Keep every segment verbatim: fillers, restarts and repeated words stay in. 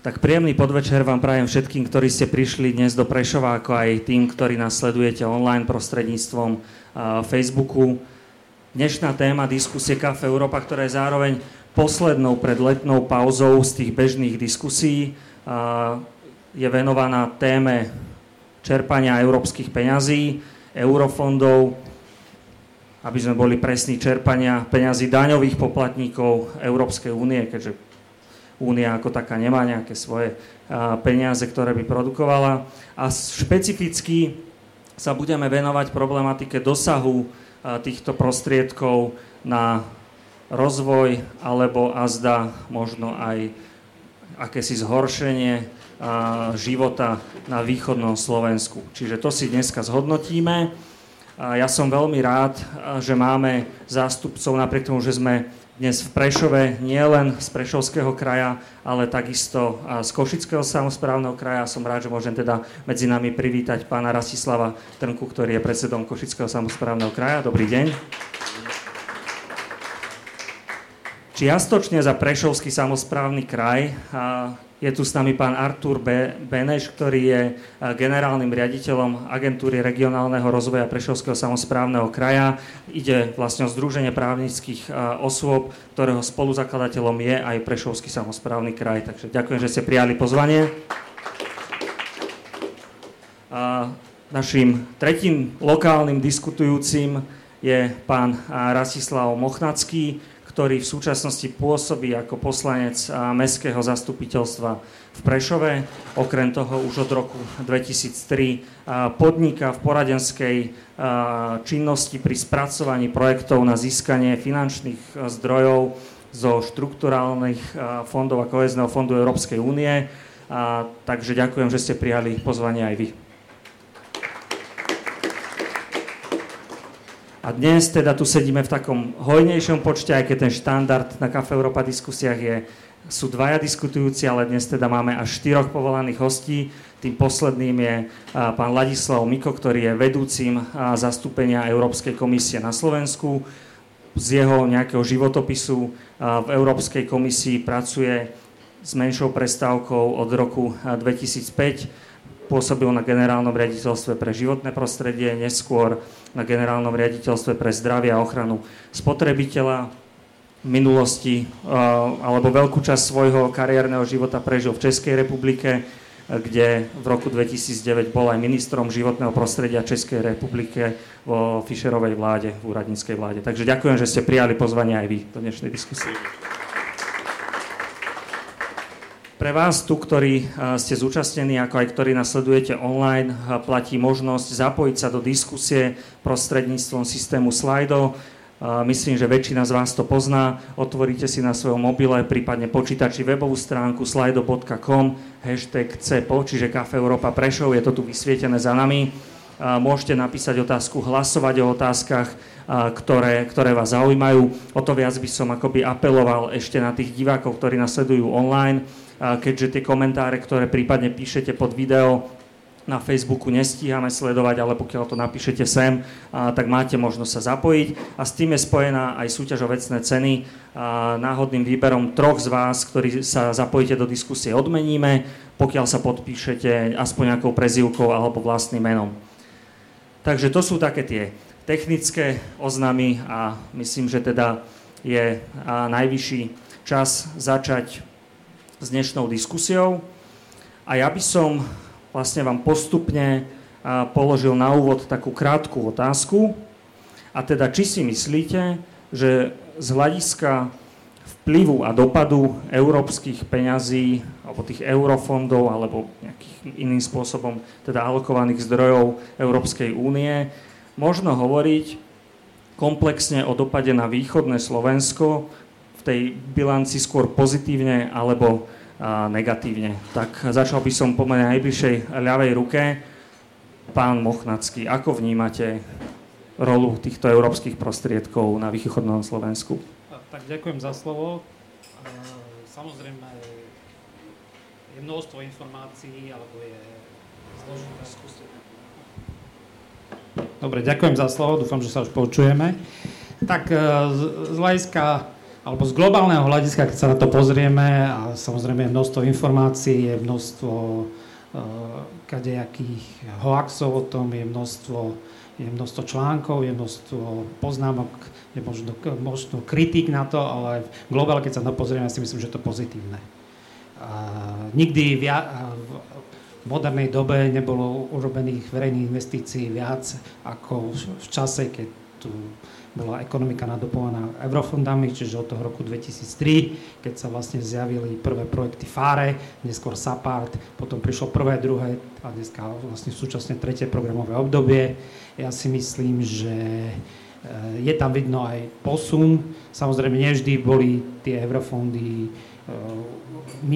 Tak príjemný podvečer vám prajem všetkým, ktorí ste prišli dnes do Prešova, ako aj tým, ktorí nás sledujete online prostredníctvom uh, Facebooku. Dnešná téma diskusie Café Európa, ktorá je zároveň poslednou pred letnou pauzou z tých bežných diskusí, uh, je venovaná téme čerpania európskych peňazí, eurofondov, aby sme boli presní, čerpania peňazí daňových poplatníkov Európskej únie, keďže Únia ako taká nemá nejaké svoje peniaze, ktoré by produkovala. A špecificky sa budeme venovať problematike dosahu týchto prostriedkov na rozvoj alebo azda možno aj akési zhoršenie života na východnom Slovensku. Čiže to si dneska zhodnotíme. Ja som veľmi rád, že máme zástupcov, napriek tomu, že sme dnes v Prešove, nie len z Prešovského kraja, ale takisto z Košického samosprávneho kraja. Som rád, že môžem teda medzi nami privítať pána Rastislava Trnku, ktorý je predsedom Košického samosprávneho kraja. Dobrý deň. Čiastočne za Prešovský samosprávny kraj je tu s nami pán Artur Beneš, ktorý je generálnym riaditeľom agentúry regionálneho rozvoja Prešovského samosprávneho kraja. Ide vlastne o združenie právnických osôb, ktorého spoluzakladateľom je aj Prešovský samosprávny kraj. Takže ďakujem, že ste prijali pozvanie. Naším tretím lokálnym diskutujúcim je pán Rastislav Mochnacký, ktorý v súčasnosti pôsobí ako poslanec mestského zastupiteľstva v Prešove. Okrem toho už od roku dvetisíctri podniká v poradenskej činnosti pri spracovaní projektov na získanie finančných zdrojov zo štrukturálnych fondov a kohezného fondu Európskej únie. Takže ďakujem, že ste prijali pozvanie aj vy. A dnes teda tu sedíme v takom hojnejšom počte, aj keď ten štandard na Café Európa diskusiách je, sú dvaja diskutujúci, ale dnes teda máme až štyroch povolaných hostí. Tým posledným je a, pán Ladislav Miko, ktorý je vedúcim a, zastúpenia Európskej komisie na Slovensku. Z jeho nejakého životopisu a, v Európskej komisii pracuje s menšou prestávkou od roku a, dvetisícpäť. Pôsobil na generálnom riaditeľstve pre životné prostredie, neskôr na generálnom riaditeľstve pre zdravie a ochranu spotrebiteľa. V minulosti alebo veľkú časť svojho kariérneho života prežil v Českej republike, kde v roku dvetisícdeväť bol aj ministrom životného prostredia Českej republike vo Fischerovej vláde, v úradníckej vláde. Takže ďakujem, že ste prijali pozvanie aj vy do dnešnej diskusie. Pre vás tu, ktorí ste zúčastnení, ako aj ktorí nás sledujete online, platí možnosť zapojiť sa do diskusie prostredníctvom systému Slido. Myslím, že väčšina z vás to pozná. Otvoríte si na svojom mobile, prípadne počítači, webovú stránku slido bodka com, hashtag cepo, čiže Café Európa Prešov, je to tu vysvietené za nami. Môžete napísať otázku, hlasovať o otázkach, Ktoré, ktoré vás zaujímajú. O to viac by som akoby apeloval ešte na tých divákov, ktorí nás sledujú online, keďže tie komentáre, ktoré prípadne píšete pod video na Facebooku, nestíhame sledovať, ale pokiaľ to napíšete sem, tak máte možnosť sa zapojiť. A s tým je spojená aj súťaž o vecné ceny. Náhodným výberom troch z vás, ktorí sa zapojíte do diskusie, odmeníme, pokiaľ sa podpíšete aspoň nejakou prezývkou alebo vlastným menom. Takže to sú také tie technické oznámy a myslím, že teda je najvyšší čas začať s dnešnou diskusiou. A ja by som vlastne vám postupne položil na úvod takú krátku otázku. A teda, či si myslíte, že z hľadiska vplyvu a dopadu európskych peňazí alebo tých eurofondov alebo nejakým iným spôsobom teda alokovaných zdrojov Európskej únie možno hovoriť komplexne o dopade na východné Slovensko v tej bilanci skôr pozitívne alebo a, negatívne? Tak začal by som po mojej najbližšej ľavej ruke. Pán Mochnacký, ako vnímate rolu týchto európskych prostriedkov na východnom Slovensku? Tak ďakujem za slovo. Samozrejme, je množstvo informácií, alebo je zložité skúsené. Dobre, ďakujem za slovo, dúfam, že sa už počujeme. Tak z hľadiska alebo z globálneho hľadiska, keď sa na to pozrieme, a samozrejme je množstvo informácií, je množstvo uh, kadejakých hoaxov o tom, je množstvo, je množstvo článkov, je množstvo poznámok, je možno, možno kritík na to, ale globálne, keď sa na to pozrieme, ja si myslím, že to je pozitívne. Uh, nikdy via, uh, v modernej dobe nebolo urobených verejných investícií viac ako v čase, keď tu bola ekonomika nadopovaná eurofondami, čiže od toho roku dvetisíctri, keď sa vlastne zjavili prvé projekty FARE, neskôr SAPARD, potom prišlo prvé, druhé a dneska vlastne súčasne tretie programové obdobie. Ja si myslím, že je tam vidno aj posun. Samozrejme, nevždy boli tie eurofondy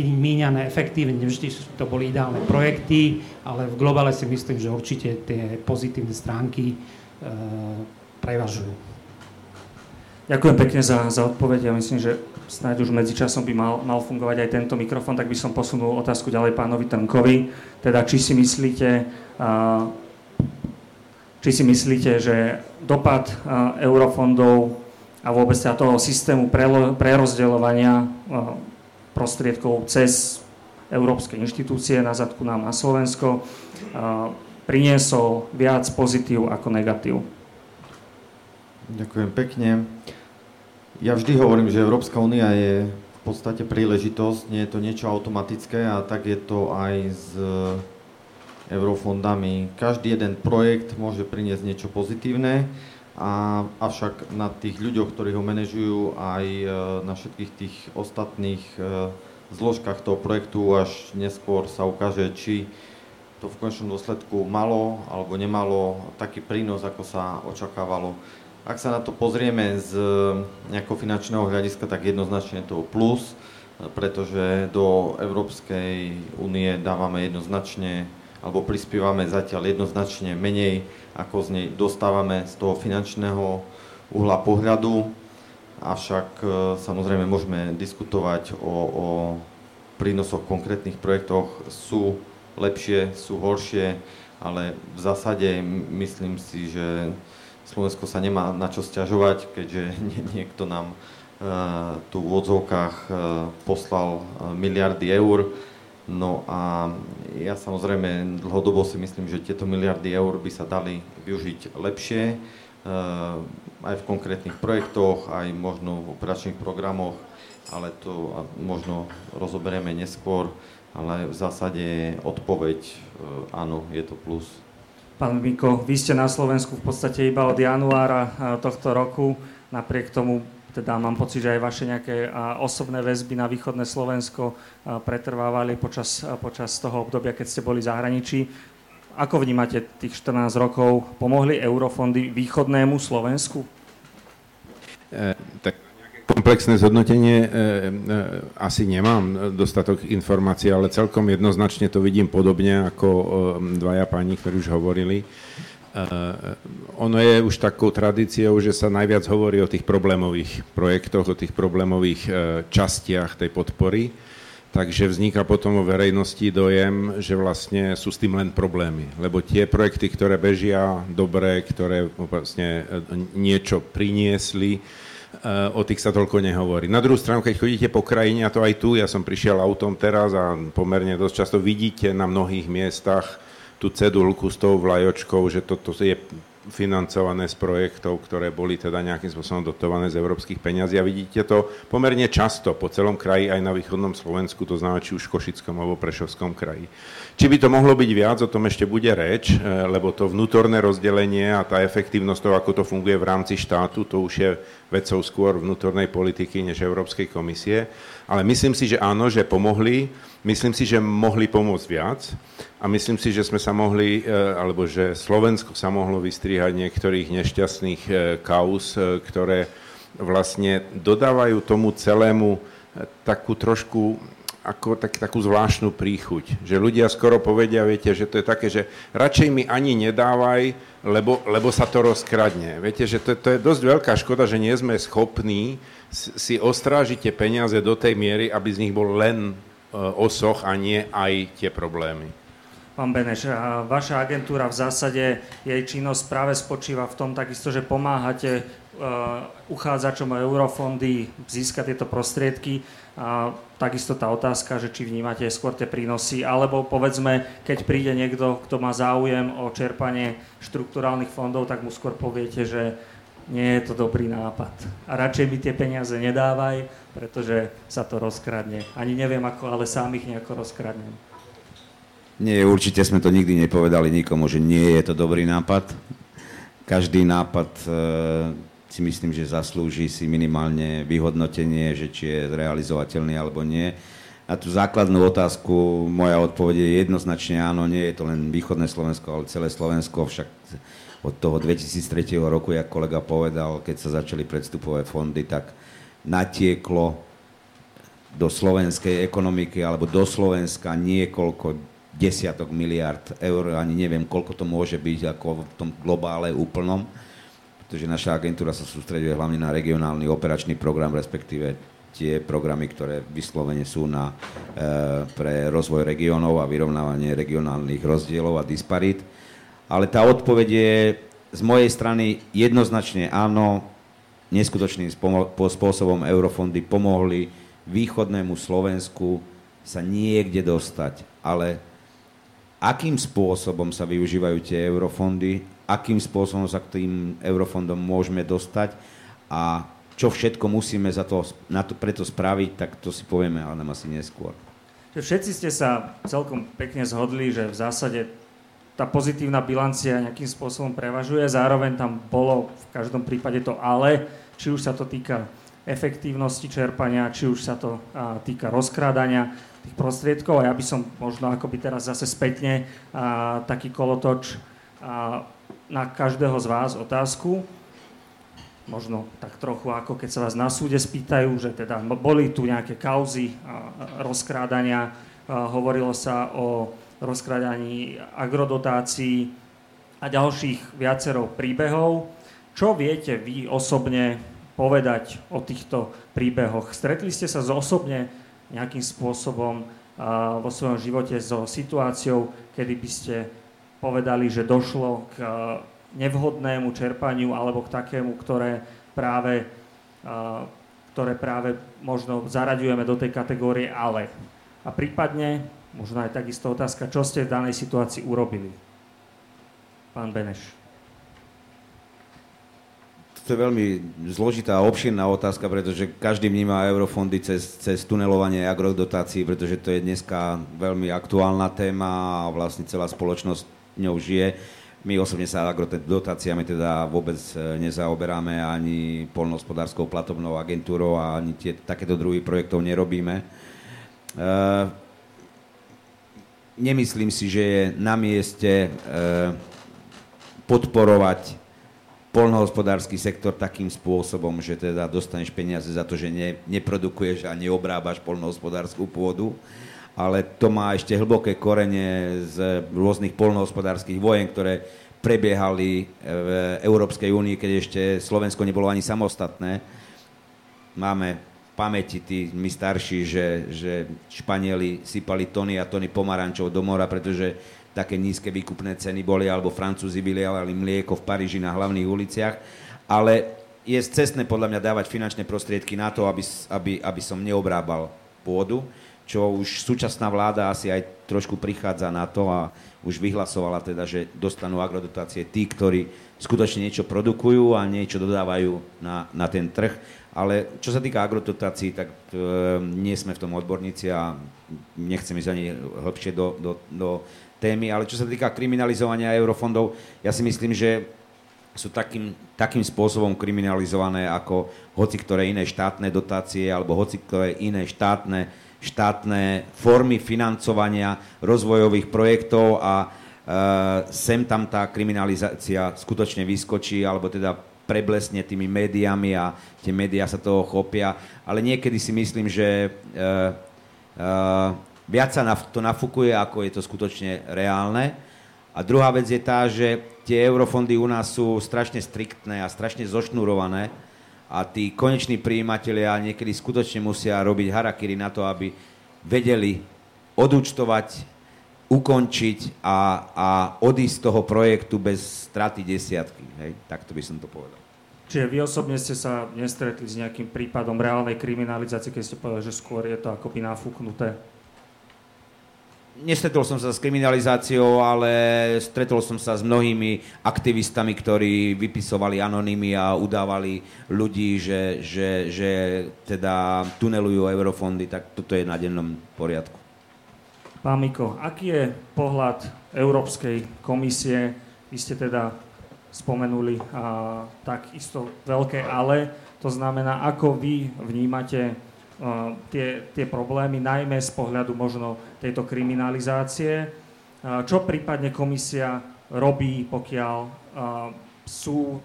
míňané efektívne, nevždy to boli ideálne projekty, ale v globále si myslím, že určite tie pozitívne stránky prevažujú. Ďakujem pekne za, za odpoveď. Ja myslím, že snáď už medzičasom by mal, mal fungovať aj tento mikrofón, tak by som posunul otázku ďalej pánovi Trnkovi. Teda, či si myslíte, či si myslíte, že dopad eurofondov a vôbec toho systému prerozdeľovania prostriedkov cez európske inštitúcie, nazad ku nám na Slovensko, priniesol viac pozitív ako negatív? Ďakujem pekne. Ja vždy hovorím, že Európska únia je v podstate príležitosť, nie je to niečo automatické a tak je to aj s eurofondami. Každý jeden projekt môže priniesť niečo pozitívne, a, avšak na tých ľuďoch, ktorí ho manažujú, aj na všetkých tých ostatných zložkách toho projektu až neskôr sa ukáže, či to v konečnom dôsledku malo alebo nemalo taký prínos, ako sa očakávalo. Ak sa na to pozrieme z nejakého finančného hľadiska, tak jednoznačne je to plus, pretože do Európskej únie dávame jednoznačne, alebo prispievame zatiaľ jednoznačne menej, ako z nej dostávame z toho finančného uhla pohľadu. Avšak samozrejme môžeme diskutovať o, o prínosoch konkrétnych projektoch, sú lepšie, sú horšie, ale v zásade myslím si, že Slovensko sa nemá na čo sťažovať, keďže niekto nám uh, tu v odzvokách uh, poslal uh, miliardy eur. No a ja samozrejme dlhodobo si myslím, že tieto miliardy eur by sa dali využiť lepšie, uh, aj v konkrétnych projektoch, aj možno v operačných programoch, ale to možno rozoberieme neskôr, ale v zásade odpoveď uh, áno, je to plus. Pán Miko, vy ste na Slovensku v podstate iba od januára tohto roku, napriek tomu teda mám pocit, že aj vaše nejaké osobné väzby na východné Slovensko pretrvávali počas, počas toho obdobia, keď ste boli v zahraničí. Ako vnímate tých štrnásť rokov? Pomohli eurofondy východnému Slovensku? E, tak komplexné zhodnotenie e, e, asi nemám dostatok informácií, ale celkom jednoznačne to vidím podobne ako e, dvaja páni, ktorí už hovorili. E, ono je už takou tradíciou, že sa najviac hovorí o tých problémových projektoch, o tých problémových e, častiach tej podpory, takže vzniká potom vo verejnosti dojem, že vlastne sú s tým len problémy, lebo tie projekty, ktoré bežia dobre, ktoré vlastne niečo priniesli, o tých sa toľko nehovorí. Na druhú stranu, keď chodíte po krajine, a to aj tu, ja som prišiel autom teraz a pomerne dosť často vidíte na mnohých miestach tú cedulku s tou vlajočkou, že toto je financované z projektov, ktoré boli teda nejakým spôsobom dotované z európskych peňazí a vidíte to pomerne často po celom kraji, aj na východnom Slovensku, to znamená či už v Košickom alebo Prešovskom kraji. Či by to mohlo byť viac, o tom ešte bude reč, lebo to vnútorné rozdelenie a tá efektívnosť toho, ako to funguje v rámci štátu, to už je vecou skôr vnútornej politiky než Európskej komisie, ale myslím si, že áno, že pomohli, myslím si, že mohli pomôcť viac a myslím si, že sme sa mohli, alebo že Slovensko sa mohlo vystriehať niektorých nešťastných kauz, ktoré vlastne dodávajú tomu celému takú trošku, ako tak, takú zvláštnu príchuť, že ľudia skoro povedia, viete, že to je také, že radšej mi ani nedávaj, lebo, lebo sa to rozkradne. Viete, že to, to je dosť veľká škoda, že nie sme schopní si ostrážiť tie peniaze do tej miery, aby z nich bol len osoch a nie aj tie problémy. Pán Beneš, vaša agentúra v zásade, jej činnosť práve spočíva v tom takisto, že pomáhate uchádzačom o eurofondy získa tieto prostriedky. A takisto tá otázka, že či vnímate skôr tie prínosy, alebo povedzme, keď príde niekto, kto má záujem o čerpanie štrukturálnych fondov, tak mu skôr poviete, že nie je to dobrý nápad. A radšej by tie peniaze nedávaj, pretože sa to rozkradne. Ani neviem ako, ale sám ich nejako rozkradnem. Nie, určite sme to nikdy nepovedali nikomu, že nie je to dobrý nápad. Každý nápad e, si myslím, že zaslúži si minimálne vyhodnotenie, že či je realizovateľný alebo nie. Na tú základnú otázku moja odpoveď je jednoznačne áno, nie je to len Východné Slovensko, ale celé Slovensko. Však od toho dvetisíctri roku, jak kolega povedal, keď sa začali predstupové fondy, tak natieklo do slovenskej ekonomiky alebo do Slovenska niekoľko desiatok miliárd eur, ani neviem, koľko to môže byť ako v tom globále úplnom, pretože naša agentúra sa sústreďuje hlavne na regionálny operačný program, respektíve tie programy, ktoré vyslovene sú na, e, pre rozvoj regiónov a vyrovnávanie regionálnych rozdielov a disparít. Ale tá odpoveď je z mojej strany jednoznačne áno, neskutočným spomo- spôsobom eurofondy pomohli východnému Slovensku sa niekde dostať, ale akým spôsobom sa využívajú tie eurofondy, akým spôsobom sa k tým eurofondom môžeme dostať a čo všetko musíme za to, na to, preto spraviť, tak to si povieme, ale asi neskôr. Všetci ste sa celkom pekne zhodli, že v zásade tá pozitívna bilancia nejakým spôsobom prevažuje, zároveň tam bolo v každom prípade to ale, či už sa to týka efektívnosti čerpania, či už sa to a, týka rozkrádania tých prostriedkov. A ja by som možno akoby teraz zase spätne a, taký kolotoč a, na každého z vás otázku. Možno tak trochu ako keď sa vás na súde spýtajú, že teda boli tu nejaké kauzy a, rozkrádania, a, hovorilo sa o rozkrádaní agrodotácií a ďalších viacero príbehov. Čo viete vy osobne povedať o týchto príbehoch? Stretli ste sa osobne nejakým spôsobom a, vo svojom živote so situáciou, kedy by ste povedali, že došlo k a, nevhodnému čerpaniu alebo k takému, ktoré práve, a, ktoré práve možno zaraďujeme do tej kategórie ale. A prípadne, možno aj takisto otázka, čo ste v danej situácii urobili? Pán Beneš. To je veľmi zložitá a obširná otázka, pretože každý vníma eurofondy cez, cez tunelovanie agrodotácií, pretože to je dneska veľmi aktuálna téma a vlastne celá spoločnosť ňou žije. My osobne sa agrodotáciami teda vôbec nezaoberáme, ani poľnohospodárskou platobnou agentúrou a ani tie, takéto druhy projektov nerobíme. Uh, nemyslím si, že je na mieste uh, podporovať poľnohospodársky sektor takým spôsobom, že teda dostaneš peniaze za to, že ne, neprodukuješ a neobrábaš poľnohospodárskú pôdu, ale to má ešte hlboké korene z rôznych poľnohospodárskych vojen, ktoré prebiehali v Európskej únii, keď ešte Slovensko nebolo ani samostatné. Máme v pamäti tí, my starší, že, že Španieli sypali tony a tony pomarančov do mora, pretože také nízke výkupné ceny boli, alebo Francúzi vylievali mlieko v Paríži na hlavných uliciach, ale je cestné podľa mňa dávať finančné prostriedky na to, aby, aby, aby som neobrábal pôdu, čo už súčasná vláda asi aj trošku prichádza na to a už vyhlasovala teda, že dostanú agrodotácie tí, ktorí skutočne niečo produkujú a niečo dodávajú na, na ten trh, ale čo sa týka agrodotácií, tak e, nie sme v tom odborníci a nechcem ísť ani hlbšie do, do, do témy, ale čo sa týka kriminalizovania eurofondov, ja si myslím, že sú takým, takým spôsobom kriminalizované ako hoci ktoré iné štátne dotácie alebo hoci ktoré iné štátne, štátne formy financovania rozvojových projektov a e, sem tam tá kriminalizácia skutočne vyskočí alebo teda preblesne tými médiami a tie médiá sa toho chopia, ale niekedy si myslím, že e, e, viac sa to nafúkuje, ako je to skutočne reálne. A druhá vec je tá, že tie eurofondy u nás sú strašne striktné a strašne zošnurované a tí koneční prijímatelia niekedy skutočne musia robiť harakiri na to, aby vedeli odúčtovať, ukončiť a, a odísť z toho projektu bez straty desiatky. Hej? Tak to by som to povedal. Čiže vy osobne ste sa nestretli s nejakým prípadom reálnej kriminalizácie, keď ste povedali, že skôr je to akoby nafúknuté? Nestretol som sa s kriminalizáciou, ale stretol som sa s mnohými aktivistami, ktorí vypisovali anonymy a udávali ľudí, že, že, že teda tunelujú eurofondy, tak toto je na dennom poriadku. Pán Miko, aký je pohľad Európskej komisie? Vy ste teda spomenuli a, takisto veľké ale, to znamená, ako vy vnímate Tie, tie problémy, najmä z pohľadu možno tejto kriminalizácie. Čo prípadne komisia robí, pokiaľ sú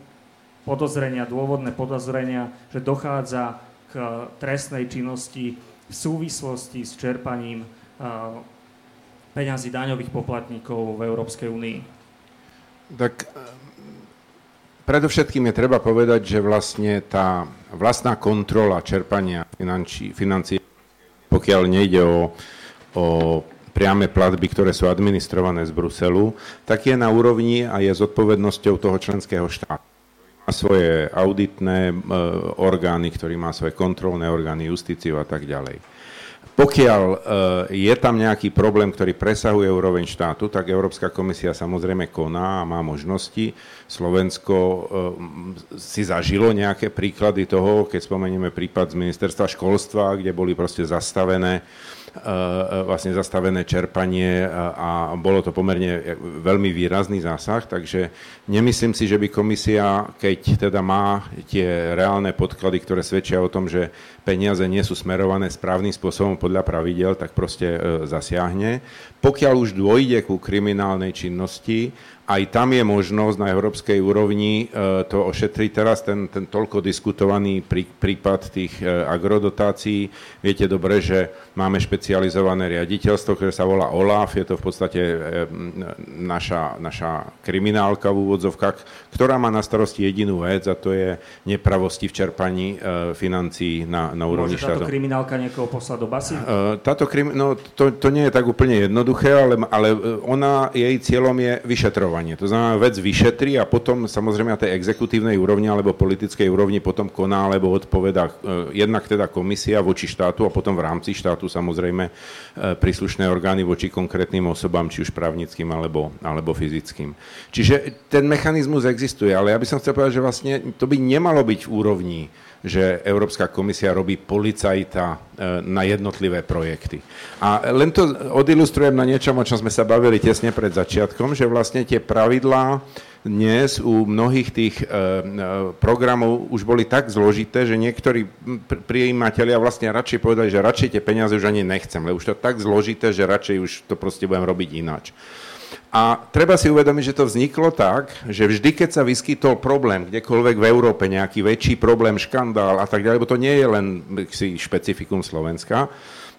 podozrenia, dôvodné podozrenia, že dochádza k trestnej činnosti v súvislosti s čerpaním peňazí daňových poplatníkov v Európskej únii? Tak predovšetkým je treba povedať, že vlastne tá vlastná kontrola čerpania financí, financí pokiaľ nejde o, o priame platby, ktoré sú administrované z Bruselu, tak je na úrovni a je zodpovednosťou toho členského štátu. Má svoje auditné e, orgány, ktorý má svoje kontrolné orgány, justíciu a tak ďalej. Pokiaľ e, je tam nejaký problém, ktorý presahuje úroveň štátu, tak Európska komisia samozrejme koná a má možnosti. Slovensko e, si zažilo nejaké príklady toho, keď spomenieme prípad z ministerstva školstva, kde boli proste zastavené, e, vlastne zastavené čerpanie a, a bolo to pomerne veľmi výrazný zásah, takže nemyslím si, že by komisia, keď teda má tie reálne podklady, ktoré svedčia o tom, že peniaze nie sú smerované správnym spôsobom podľa pravidel, tak proste e, zasiahne. Pokiaľ už dôjde ku kriminálnej činnosti, aj tam je možnosť na európskej úrovni to ošetriť. Teraz ten, ten toľko diskutovaný prí, prípad tých agrodotácií. Viete dobre, že máme špecializované riaditeľstvo, ktoré sa volá Olaf. Je to v podstate naša, naša kriminálka v úvodzovkách, ktorá má na starosti jedinú vec, a to je nepravosti v čerpaní financií na, na úrovni štátu. Môže táto štátom. Kriminálka niekoho poslať do basy? Táto krimi- no, to, to nie je tak úplne jednoduché, ale, ale ona, jej cieľom je vyšetrovať. To znamená, vec vyšetri a potom samozrejme na tej exekutívnej úrovni alebo politickej úrovni potom koná alebo odpovedá eh, jednak teda komisia voči štátu a potom v rámci štátu samozrejme eh, príslušné orgány voči konkrétnym osobám, či už právnickým alebo, alebo fyzickým. Čiže ten mechanizmus existuje, ale ja by som chcel povedať, že vlastne to by nemalo byť v úrovni, že Európska komisia robí policajta na jednotlivé projekty. A len to odilustrujem na niečom, o čom sme sa bavili tesne pred začiatkom, že vlastne tie pravidlá dnes u mnohých tých programov už boli tak zložité, že niektorí prijímatelia vlastne radšej povedali, že radšej tie peniaze už ani nechcem, lebo už to tak zložité, že radšej už to proste budem robiť ináč. A treba si uvedomiť, že to vzniklo tak, že vždy, keď sa vyskytol problém, kdekoľvek v Európe, nejaký väčší problém, škandál a tak ďalej, lebo to nie je len špecifikum Slovenska,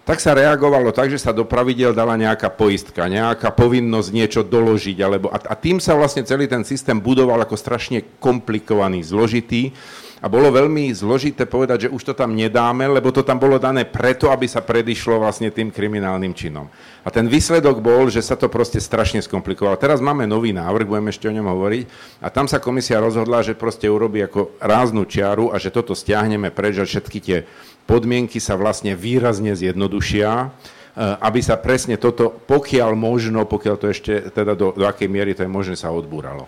tak sa reagovalo tak, že sa do pravidiel dala nejaká poistka, nejaká povinnosť niečo doložiť. Alebo, a, a tým sa vlastne celý ten systém budoval ako strašne komplikovaný, zložitý. A bolo veľmi zložité povedať, že už to tam nedáme, lebo to tam bolo dané preto, aby sa predišlo vlastne tým kriminálnym činom. A ten výsledok bol, že sa to proste strašne skomplikovalo. Teraz máme nový návrh, budeme ešte o ňom hovoriť, a tam sa komisia rozhodla, že proste urobí ako ráznu čiaru a že toto stiahneme preč, že všetky tie podmienky sa vlastne výrazne zjednodušia, aby sa presne toto, pokiaľ možno, pokiaľ to ešte, teda do, do akej miery to je možné, sa odbúralo.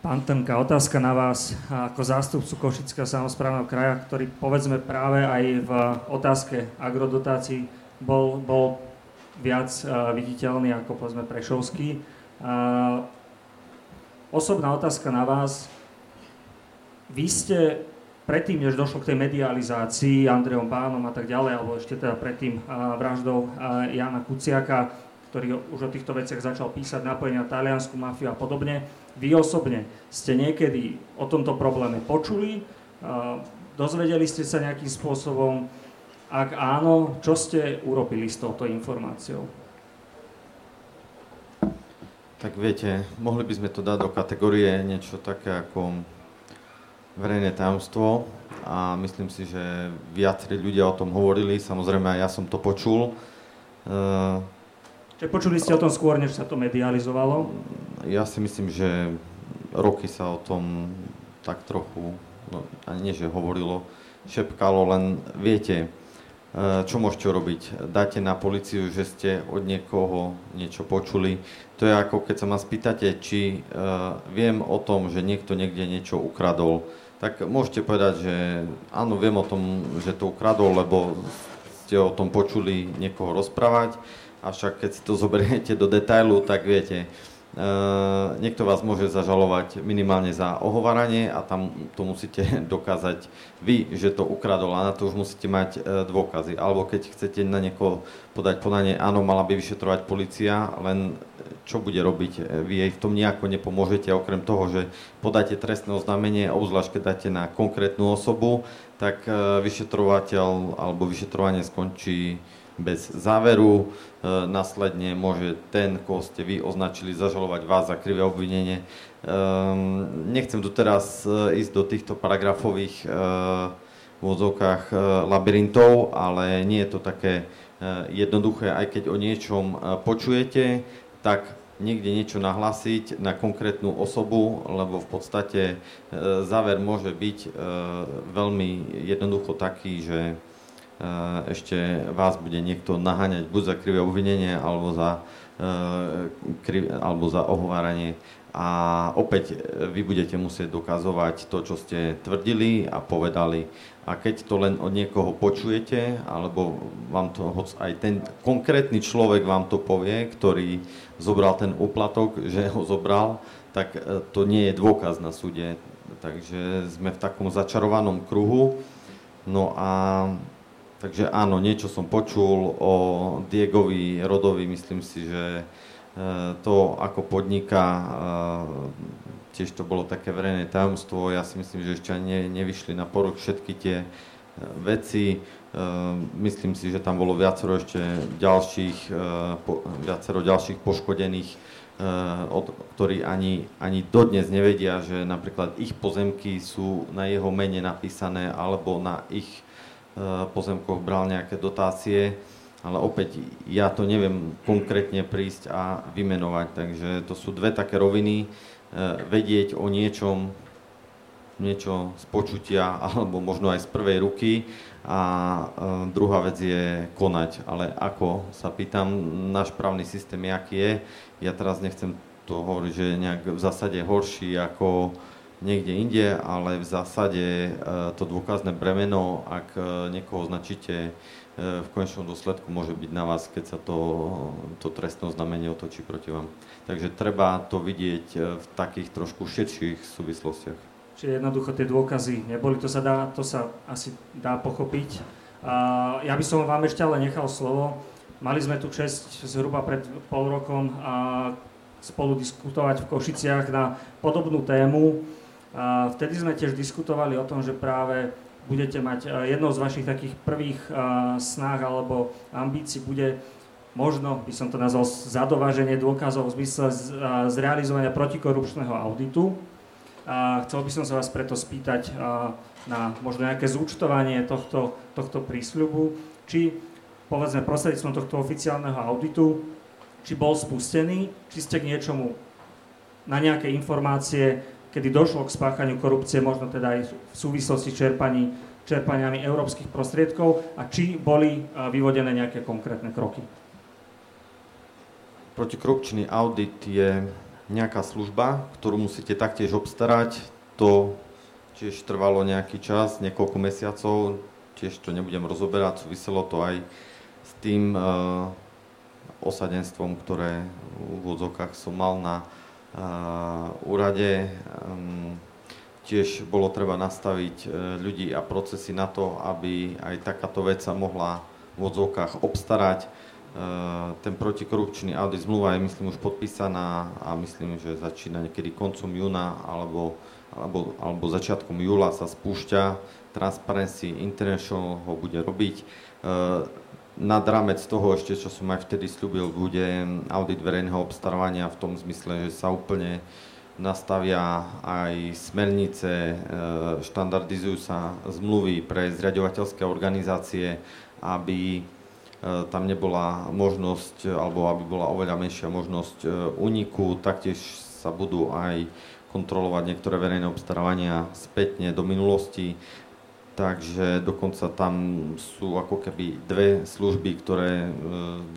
Pán Trnka, otázka na vás ako zástupcu Košického samosprávneho kraja, ktorý, povedzme, práve aj v otázke agrodotácií bol, bol viac uh, viditeľný ako, povedzme, prešovský. Uh, osobná otázka na vás. Vy ste predtým, než došlo k tej medializácii Andrejom Pánom a tak ďalej, alebo ešte teda predtým uh, vraždou uh, Jana Kuciaka, ktorý už o týchto veciach začal písať, napojenie na taliansku mafiu a podobne. Vy osobne ste niekedy o tomto probléme počuli? Dozvedeli ste sa nejakým spôsobom? Ak áno, čo ste urobili s touto informáciou? Tak viete, mohli by sme to dať do kategórie niečo také ako verejné tajomstvo a myslím si, že viacerí ľudia o tom hovorili, samozrejme aj ja som to počul. Čiže počuli ste o tom skôr, než sa to medializovalo? Ja si myslím, že roky sa o tom tak trochu, no, ani nie, že hovorilo, šepkalo, len viete, čo môžete robiť? Dáte na políciu, že ste od niekoho niečo počuli. To je ako keď sa ma spýtate, či uh, viem o tom, že niekto niekde niečo ukradol. Tak môžete povedať, že áno, viem o tom, že to ukradol, lebo ste o tom počuli niekoho rozprávať. Avšak keď si to zoberiete do detailu, tak viete, uh, niekto vás môže zažalovať minimálne za ohovaranie a tam to musíte dokázať vy, že to ukradol, a na to už musíte mať uh, dôkazy. Alebo keď chcete na niekoho podať podanie, áno, mala by vyšetrovať polícia, len čo bude robiť? Vy jej v tom nejako nepomôžete, okrem toho, že podáte trestné oznámenie, obzvlášť keď dáte na konkrétnu osobu, tak vyšetrovateľ alebo vyšetrovanie skončí bez záveru. Následne môže ten, koho ste vy označili, zažalovať vás za krivé obvinenie. Nechcem tu teraz ísť do týchto paragrafových v odzovkách labyrintov, ale nie je to také jednoduché, aj keď o niečom počujete, tak niekde niečo nahlásiť na konkrétnu osobu, lebo v podstate záver môže byť veľmi jednoducho taký, že ešte vás bude niekto naháňať buď za krivé obvinenie, alebo za, alebo za ohováranie. A opäť vy budete musieť dokazovať to, čo ste tvrdili a povedali. A keď to len od niekoho počujete, alebo vám to aj ten konkrétny človek vám to povie, ktorý zobral ten úplatok, že ho zobral, tak to nie je dôkaz na súde. Takže sme v takom začarovanom kruhu. No a takže áno, niečo som počul o Diegovi Rodovi, myslím si, že to, ako podniká, tiež to bolo také verejné tajomstvo. Ja si myslím, že ešte ne, nevyšli na porok všetky tie veci. Myslím si, že tam bolo viacero ešte ďalších, viacero ďalších poškodených, ktorí ani, ani dodnes nevedia, že napríklad ich pozemky sú na jeho mene napísané alebo na ich pozemkoch bral nejaké dotácie. Ale opäť, ja to neviem konkrétne prísť a vymenovať. Takže to sú dve také roviny. E, vedieť o niečom, niečo z počutia, alebo možno aj z prvej ruky. A e, druhá vec je konať. Ale ako sa pýtam, náš právny systém, aký je, ja teraz nechcem to hovoriť, že je nejak v zásade horší ako niekde inde, ale v zásade e, to dôkazné bremeno, ak e, niekoho označíte, v konečnom dôsledku môže byť na vás, keď sa to, to trestné oznámenie otočí proti vám. Takže treba to vidieť v takých trošku širších súvislostiach. Čiže jednoducho tie dôkazy neboli, to sa, dá, to sa asi dá pochopiť. Uh, ja by som vám ešte ale nechal slovo. Mali sme tu česť zhruba pred pol rokom uh, spolu diskutovať v Košiciach na podobnú tému. Uh, vtedy sme tiež diskutovali o tom, že práve budete mať, jednou z vašich takých prvých snách alebo ambícií bude, možno by som to nazval, zadováženie dôkazov v zmysle zrealizovania protikorupčného auditu. A chcel by som sa vás preto spýtať na možno nejaké zúčtovanie tohto, tohto prísľubu, či povedzme prostredníctvom tohto oficiálneho auditu, či bol spustený, či ste k niečomu, na nejaké informácie, kedy došlo k spáchaniu korupcie, možno teda aj v súvislosti s čerpaní, čerpaniami európskych prostriedkov, a či boli vyvodené nejaké konkrétne kroky. Protikorupčný audit je nejaká služba, ktorú musíte taktiež obstarať. To tiež trvalo nejaký čas, niekoľko mesiacov, tiež to nebudem rozoberať, súviselo to aj s tým e, osadenstvom, ktoré v úvodzovkách som mal na Uh, úrade. Um, tiež bolo treba nastaviť uh, ľudí a procesy na to, aby aj takáto vec sa mohla v odzvokách obstarať. Uh, ten protikorupčný audit, zmluva je myslím už podpísaná a myslím, že začína niekedy koncom júna alebo, alebo, alebo začiatkom júla sa spúšťa. Transparency International ho bude robiť. Uh, Nad rámec toho, ešte čo som aj vtedy sľúbil, bude audit verejného obstarávania v tom zmysle, že sa úplne nastavia aj smernice, štandardizujú sa zmluvy pre zriaďovateľské organizácie, aby tam nebola možnosť, alebo aby bola oveľa menšia možnosť úniku. Taktiež sa budú aj kontrolovať niektoré verejné obstarávania spätne do minulosti, takže dokonca tam sú ako keby dve služby, ktoré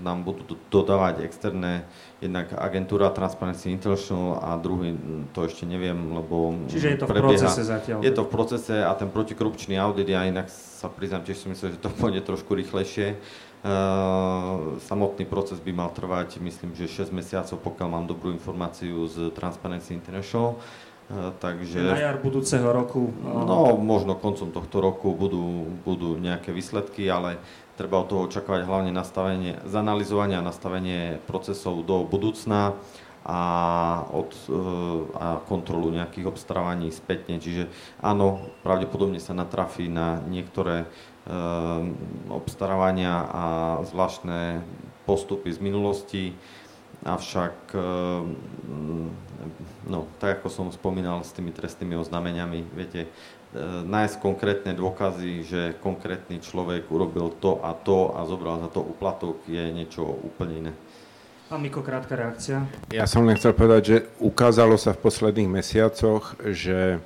nám budú dodávať externé, jednak agentúra Transparency International a druhý, to ešte neviem, lebo čiže je to prebieha. V procese zatiaľ. Je to v procese a ten protikorupčný audit, ja inak sa priznám, tiež si myslím, že to pôjde trošku rýchlejšie. Uh, samotný proces by mal trvať, myslím, že šesť mesiacov, pokiaľ mám dobrú informáciu z Transparency International. Uh, takže na jar budúceho roku? Uh... No, možno koncom tohto roku budú, budú nejaké výsledky, ale treba od toho očakávať hlavne nastavenie, zanalyzovanie a nastavenie procesov do budúcna a, od, uh, a kontrolu nejakých obstarávaní spätne. Čiže áno, pravdepodobne sa natrafí na niektoré uh, obstarávania a zvláštne postupy z minulosti. Avšak, no, tak ako som spomínal s tými trestnými oznámeniami, viete, nájsť konkrétne dôkazy, že konkrétny človek urobil to a to a zobral za to úplatok, je niečo úplne iné. Pán Miko, krátka reakcia. Ja som len chcel povedať, že ukázalo sa v posledných mesiacoch, že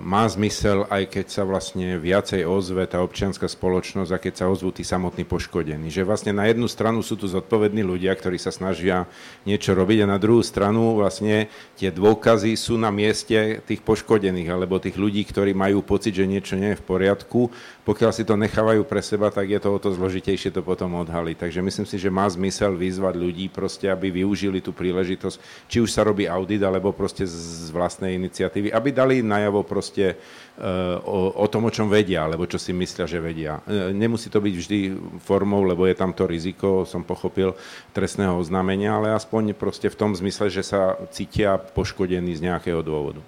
má zmysel, aj keď sa vlastne viacej ozve tá občianska spoločnosť a keď sa ozvú tí samotní poškodení. Že vlastne na jednu stranu sú tu zodpovední ľudia, ktorí sa snažia niečo robiť a na druhú stranu vlastne tie dôkazy sú na mieste tých poškodených alebo tých ľudí, ktorí majú pocit, že niečo nie je v poriadku. Pokiaľ si to nechávajú pre seba, tak je to o to zložitejšie to potom odhaliť. Takže myslím si, že má zmysel vyzvať ľudí proste, aby využili tú príležitosť, či už sa robí audit alebo proste z vlastnej iniciatívy, aby dali najavo proste o, o tom, o čom vedia, alebo čo si myslia, že vedia. Nemusí to byť vždy formou, lebo je tam to riziko, som pochopil, trestného oznámenia, ale aspoň proste v tom zmysle, že sa cítia poškodení z nejakého dôvodu.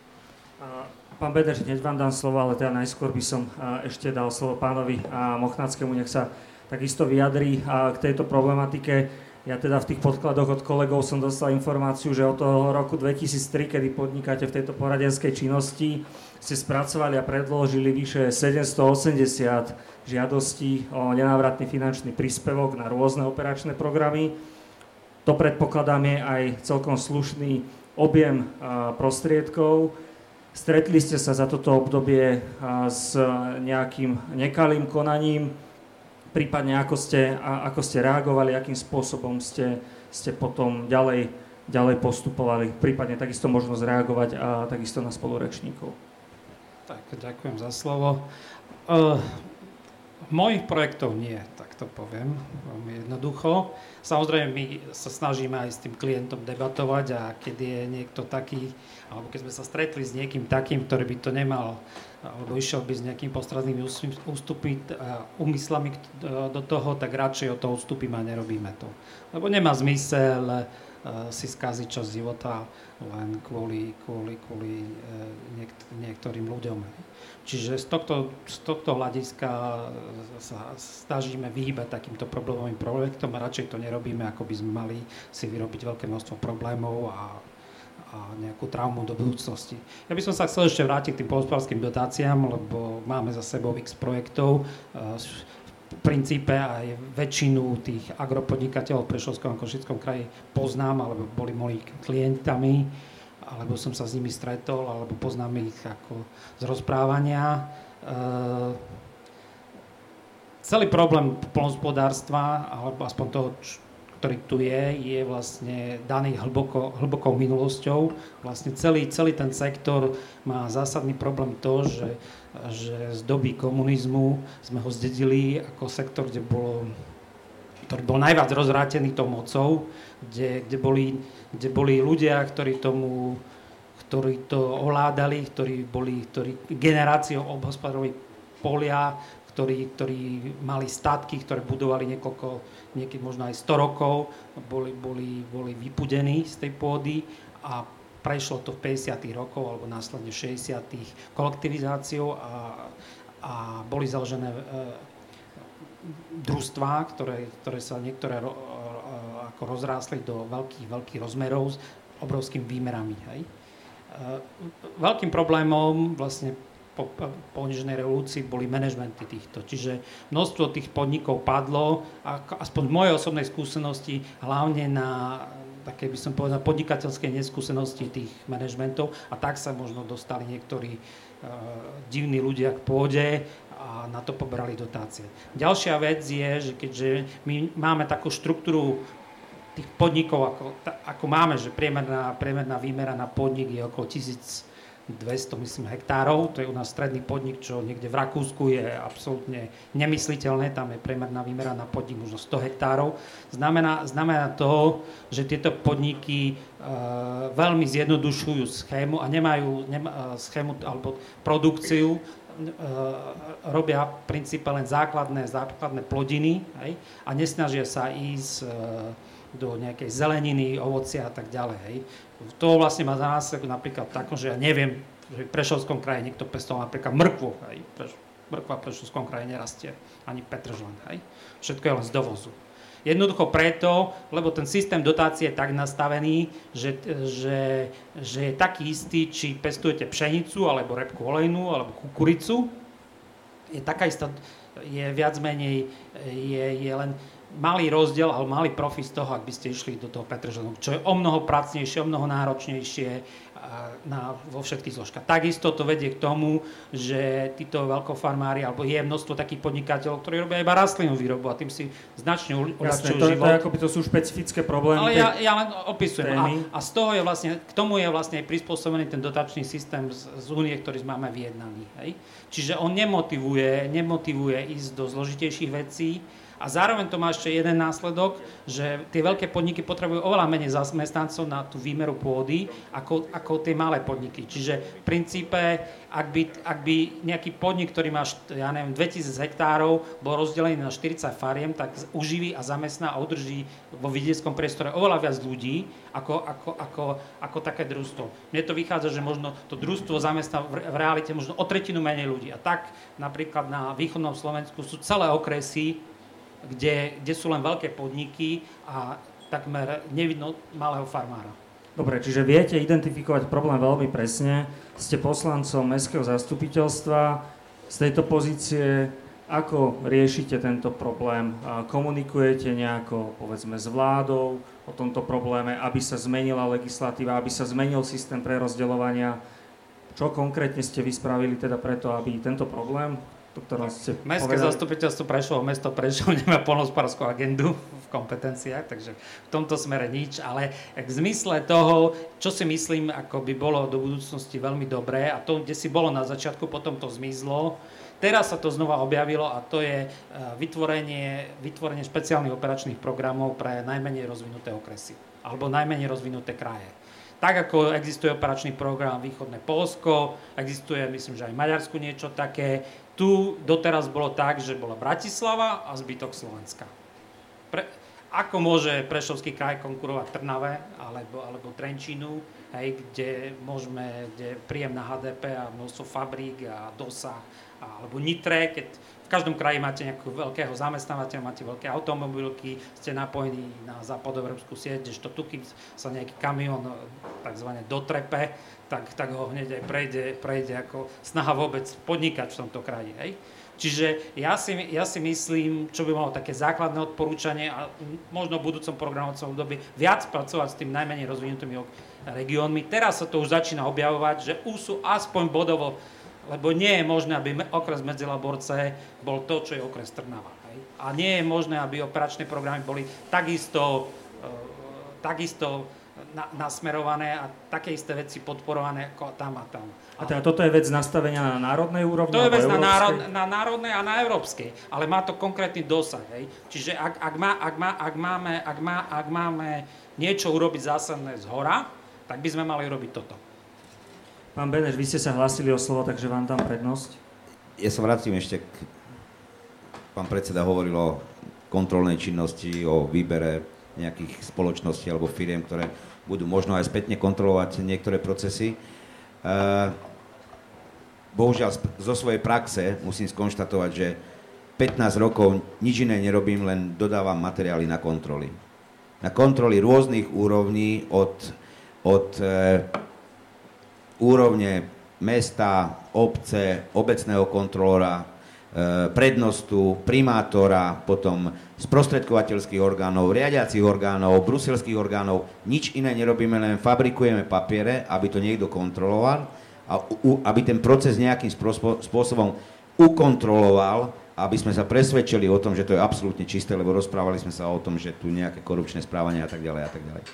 Pán Beneš, hneď vám dám slovo, ale teda najskôr by som ešte dal slovo pánovi Mochnackému, nech sa takisto vyjadrí k tejto problematike. Ja teda v tých podkladoch od kolegov som dostal informáciu, že od toho roku dvetisíctri, kedy podnikáte v tejto poradenskej činnosti, ste spracovali a predložili vyše sedemstoosemdesiat žiadostí o nenávratný finančný príspevok na rôzne operačné programy. To predpokladám je aj celkom slušný objem prostriedkov. Stretli ste sa za toto obdobie s nejakým nekalým konaním, prípadne ako ste, ako ste reagovali, akým spôsobom ste, ste potom ďalej, ďalej postupovali, prípadne takisto možnosť reagovať a takisto na spolurečníkov. Tak, ďakujem za slovo. Uh, mojich projektov nie, tak to poviem veľmi jednoducho. Samozrejme, my sa snažíme aj s tým klientom debatovať a keď je niekto taký, alebo keď sme sa stretli s niekým takým, ktorý by to nemal, alebo išiel by s nejakými postraznými úmyslami do toho, tak radšej o to odstúpime a nerobíme to. Lebo nemá zmysel si skaziť časť života len kvôli, kvôli, kvôli niektorým ľuďom. Čiže z tohto, z tohto hľadiska sa snažíme vyhýbať takýmto problémovým projektom a radšej to nerobíme, ako by sme mali si vyrobiť veľké množstvo problémov a a nejakú traumu do budúcnosti. Ja by som sa chcel ešte vrátiť k tým poľnohospodárskym dotáciám, lebo máme za sebou x projektov. V princípe aj väčšinu tých agropodnikateľov v Prešovskom a Košickom kraji poznám, alebo boli moji klientami, alebo som sa s nimi stretol, alebo poznám ich ako z rozprávania. Celý problém poľnohospodárstva, alebo aspoň toho, ktorý tu je, je vlastne daný hlboko, hlbokou minulosťou. Vlastne celý, celý ten sektor má zásadný problém to, že, že z doby komunizmu sme ho zdedili ako sektor, kde bolo, ktorý bol najviac rozvrátený tou mocou, kde, kde, boli, kde boli ľudia, ktorí tomu, ktorí to ovládali, ktorí boli ktorí generáciou obhospodarovali polia, Ktorí, ktorí mali statky, ktoré budovali niekoľko, niekedy možno aj sto rokov, boli, boli, boli vypudení z tej pôdy a prešlo to v päťdesiatych rokoch alebo následne v šesťdesiatych kolektivizáciou a, a boli založené e, družstvá, ktoré, ktoré sa niektoré ro, e, ako rozrástli do veľkých, veľkých rozmerov s obrovskými výmerami. Hej. E, veľkým problémom vlastne po, po nežnej revolúcii boli manažmenty týchto. Čiže množstvo tých podnikov padlo, a aspoň v mojej osobnej skúsenosti, hlavne na, také, by som povedal, podnikateľskej neskúsenosti tých manažmentov a tak sa možno dostali niektorí e, divní ľudia k pôde a na to pobrali dotácie. Ďalšia vec je, že keďže my máme takú štruktúru tých podnikov, ako, ako máme, že priemerná, priemerná výmera na podnik je okolo tisícdvesto, myslím, hektárov, to je u nás stredný podnik, čo niekde v Rakúsku je absolútne nemysliteľné, tam je priemerná výmera na podnik možno sto hektárov. Znamená, znamená to, že tieto podniky e, veľmi zjednodušujú schému a nemajú nema, schému alebo produkciu, robia v princípe len základné, základné plodiny, hej, a nesnažia sa ísť do nejakej zeleniny, ovocia a tak ďalej. Hej. To vlastne má za následok napríklad tako, že ja neviem, že v Prešovskom kraji niekto pestoval napríklad mrkvu. Hej. Mrkva v Prešovskom kraji nerastie, ani petržlen. Hej. Všetko je len z dovozu. Jednoducho preto, lebo ten systém dotácie je tak nastavený, že, že, že je taký istý, či pestujete pšenicu, alebo repku olejnú, alebo kukuricu. Je taká istá, je viac menej, je, je len malý rozdiel, ale malý profit z toho, ak by ste išli do toho petržlenku, čo je o mnoho pracnejšie, o mnoho náročnejšie na, vo všetkých zložkách. Takisto to vedie k tomu, že títo veľkofarmári, alebo je množstvo takých podnikateľov, ktorí robia iba rastlinnú výrobu a tým si značne uľahčujú život. To, to, to sú špecifické problémy. Ale ja, ja len opisujem. A, a z toho je vlastne, k tomu je vlastne aj prispôsobený ten dotačný systém z, z únie, ktorý máme vyjednaný. Hej? Čiže on nemotivuje, nemotivuje ísť do zložitejších vecí. A zároveň to má ešte jeden následok, že tie veľké podniky potrebujú oveľa menej zamestnancov na tú výmeru pôdy, ako, ako tie malé podniky. Čiže v princípe, ak by, ak by nejaký podnik, ktorý má, ja neviem, dvetisíc hektárov, bol rozdelený na štyridsať fariem, tak uživí a zamestná a udrží vo vidieckom priestore oveľa viac ľudí, ako, ako, ako, ako také družstvo. Mne to vychádza, že možno to družstvo zamestná v, v realite možno o tretinu menej ľudí. A tak napríklad na východnom Slovensku sú celé okresy, Kde, kde sú len veľké podniky a takmer nevidno malého farmára. Dobre, čiže viete identifikovať problém veľmi presne. Ste poslancom mestského zastupiteľstva. Z tejto pozície, ako riešite tento problém? Komunikujete nejako, povedzme, s vládou o tomto probléme, aby sa zmenila legislatíva, aby sa zmenil systém prerozdeľovania? Čo konkrétne ste vy spravili teda preto, aby tento problém... Mestské zastupiteľstvo Prešov, mesto Prešov nemá poľnohospodársku agendu v kompetenciách, takže v tomto smere nič, ale v zmysle toho, čo si myslím, ako by bolo do budúcnosti veľmi dobré a to, kde si bolo na začiatku, potom to zmizlo. Teraz sa to znova objavilo a to je vytvorenie, vytvorenie špeciálnych operačných programov pre najmenej rozvinuté okresy alebo najmenej rozvinuté kraje. Tak, ako existuje operačný program Východné Poľsko, existuje, myslím, že aj v Maďarsku niečo také. Tu doteraz bolo tak, že bola Bratislava a zbytok Slovenska. Pre, ako môže Prešovský kraj konkurovať Trnave alebo, alebo Trenčínu, hej, kde môžeme, kde príjem na há dé pé a množstvo fabrík a dosah, alebo Nitre, keď v každom kraji máte nejakého veľkého zamestnávateľa, máte veľké automobilky, ste napojení na západoeurópsku sieť, kdežto tu, keď sa nejaký kamión takzvané dotrepe, tak, tak ho hneď aj prejde, prejde ako snaha vôbec podnikať v tomto kraji. Hej. Čiže ja si, ja si myslím, čo by malo také základné odporúčanie a možno v budúcom programovacom období viac pracovať s tým najmenej rozvinutými regiónmi. Teraz sa to už začína objavovať, že už sú aspoň bodovo, lebo nie je možné, aby okres Medzilaborce bol to, čo je okres Trnava. Hej? A nie je možné, aby operačné programy boli takisto, e, takisto na, nasmerované a také isté veci podporované ako tam a tam. A teda toto je vec nastavenia na národnej úrovni? To je vec na, národ, na národnej a na európskej, ale má to konkrétny dosah. Hej? Čiže ak, ak, má, ak, má, ak, máme, ak, má, ak máme niečo urobiť zásadné zhora, tak by sme mali robiť toto. Pán Beneš, vy ste sa hlásili o slovo, takže vám dám prednosť. Ja sa vrátim ešte k... Pán predseda hovoril o kontrolnej činnosti, o výbere nejakých spoločností alebo firiem, ktoré budú možno aj spätne kontrolovať niektoré procesy. Bohužiaľ, zo svojej praxe musím skonštatovať, že pätnásť rokov nič iné nerobím, len dodávam materiály na kontroly. Na kontroly rôznych úrovní od... od úrovne mesta, obce, obecného kontrolóra, prednostu, primátora, potom sprostredkovateľských orgánov, riadiacich orgánov, bruselských orgánov. Nič iné nerobíme, len fabrikujeme papiere, aby to niekto kontroloval a u, aby ten proces nejakým spôsobom ukontroloval, aby sme sa presvedčili o tom, že to je absolútne čisté, lebo rozprávali sme sa o tom, že tu nejaké korupčné správanie a tak ďalej a tak ďalej.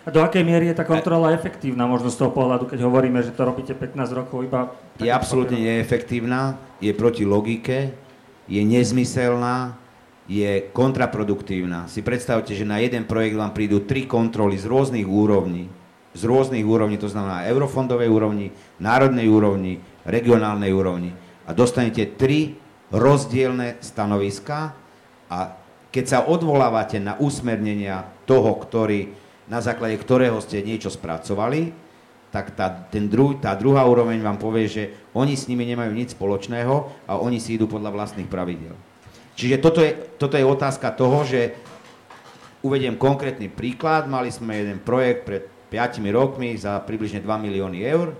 A do akej miery je tá kontrola efektívna, možno z toho pohľadu, keď hovoríme, že to robíte pätnásť rokov iba... Je absolútne neefektívna, je proti logike, je nezmyselná, je kontraproduktívna. Si predstavte, že na jeden projekt vám prídu tri kontroly z rôznych úrovní, z rôznych úrovní, to znamená eurofondovej úrovni, národnej úrovni, regionálnej úrovni a dostanete tri rozdielne stanoviská a keď sa odvolávate na usmernenia toho, ktorý... na základe ktorého ste niečo spracovali, tak tá, ten dru, tá druhá úroveň vám povie, že oni s nimi nemajú nič spoločného a oni si idú podľa vlastných pravidiel. Čiže toto je, toto je otázka toho, že uvediem konkrétny príklad. Mali sme jeden projekt pred piatimi rokmi za približne dva milióny eur.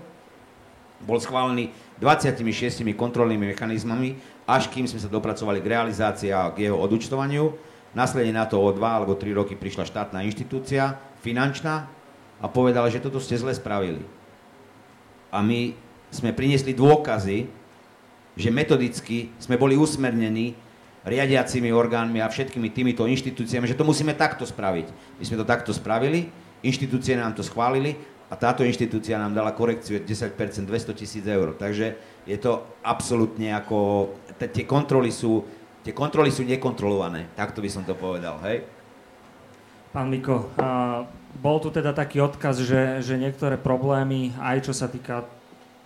Bol schválený dvadsiatimi šiestimi kontrolnými mechanizmami, až kým sme sa dopracovali k realizácii a k jeho odúčtovaniu. Následne na to o dva alebo tri roky prišla štátna inštitúcia, finančná, a povedala, že toto ste zle spravili. A my sme priniesli dôkazy, že metodicky sme boli usmernení riadiacimi orgánmi a všetkými týmito inštitúciami, že to musíme takto spraviť. My sme to takto spravili, inštitúcie nám to schválili a táto inštitúcia nám dala korekciu desať percent, dvestotisíc eur. Takže je to absolútne ako... Tie kontroly sú... Tie kontroly sú nekontrolované, takto by som to povedal, hej? Pán Miko, a bol tu teda taký odkaz, že, že niektoré problémy, aj čo sa týka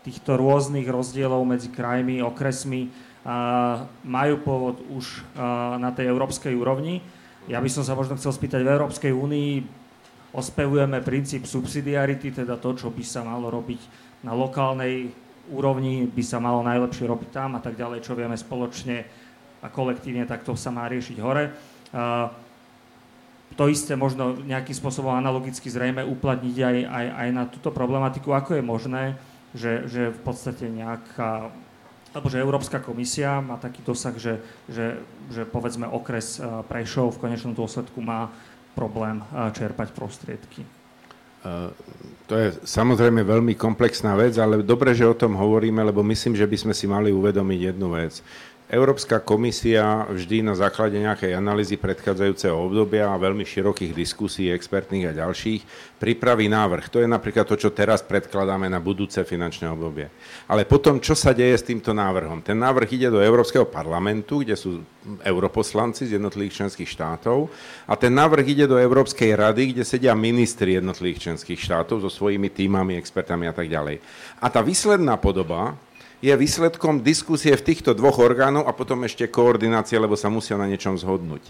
týchto rôznych rozdielov medzi krajmi, okresmi, a majú pôvod už a, na tej európskej úrovni. Ja by som sa možno chcel spýtať, v Európskej únii ospevujeme princíp subsidiarity, teda to, čo by sa malo robiť na lokálnej úrovni, by sa malo najlepšie robiť tam a tak ďalej, čo vieme spoločne a kolektívne, tak to sa má riešiť hore. Uh, to isté možno nejakým spôsobom analogicky zrejme uplatniť aj, aj, aj na túto problematiku. Ako je možné, že, že v podstate nejaká, alebo že Európska komisia má taký dosah, že, že, že povedzme okres uh, Prešov v konečnom dôsledku má problém uh, čerpať prostriedky? Uh, to je samozrejme veľmi komplexná vec, ale dobre, že o tom hovoríme, lebo myslím, že by sme si mali uvedomiť jednu vec. Európska komisia vždy na základe nejakej analýzy predchádzajúceho obdobia a veľmi širokých diskusí, expertných a ďalších, pripraví návrh. To je napríklad to, čo teraz predkladáme na budúce finančné obdobie. Ale potom, čo sa deje s týmto návrhom? Ten návrh ide do Európskeho parlamentu, kde sú europoslanci z jednotlivých členských štátov, a ten návrh ide do Európskej rady, kde sedia ministri jednotlivých členských štátov so svojimi tímami, expertami a tak ďalej. A tá výsledná podoba je výsledkom diskusie v týchto dvoch orgánov a potom ešte koordinácie, lebo sa musia na niečom zhodnúť.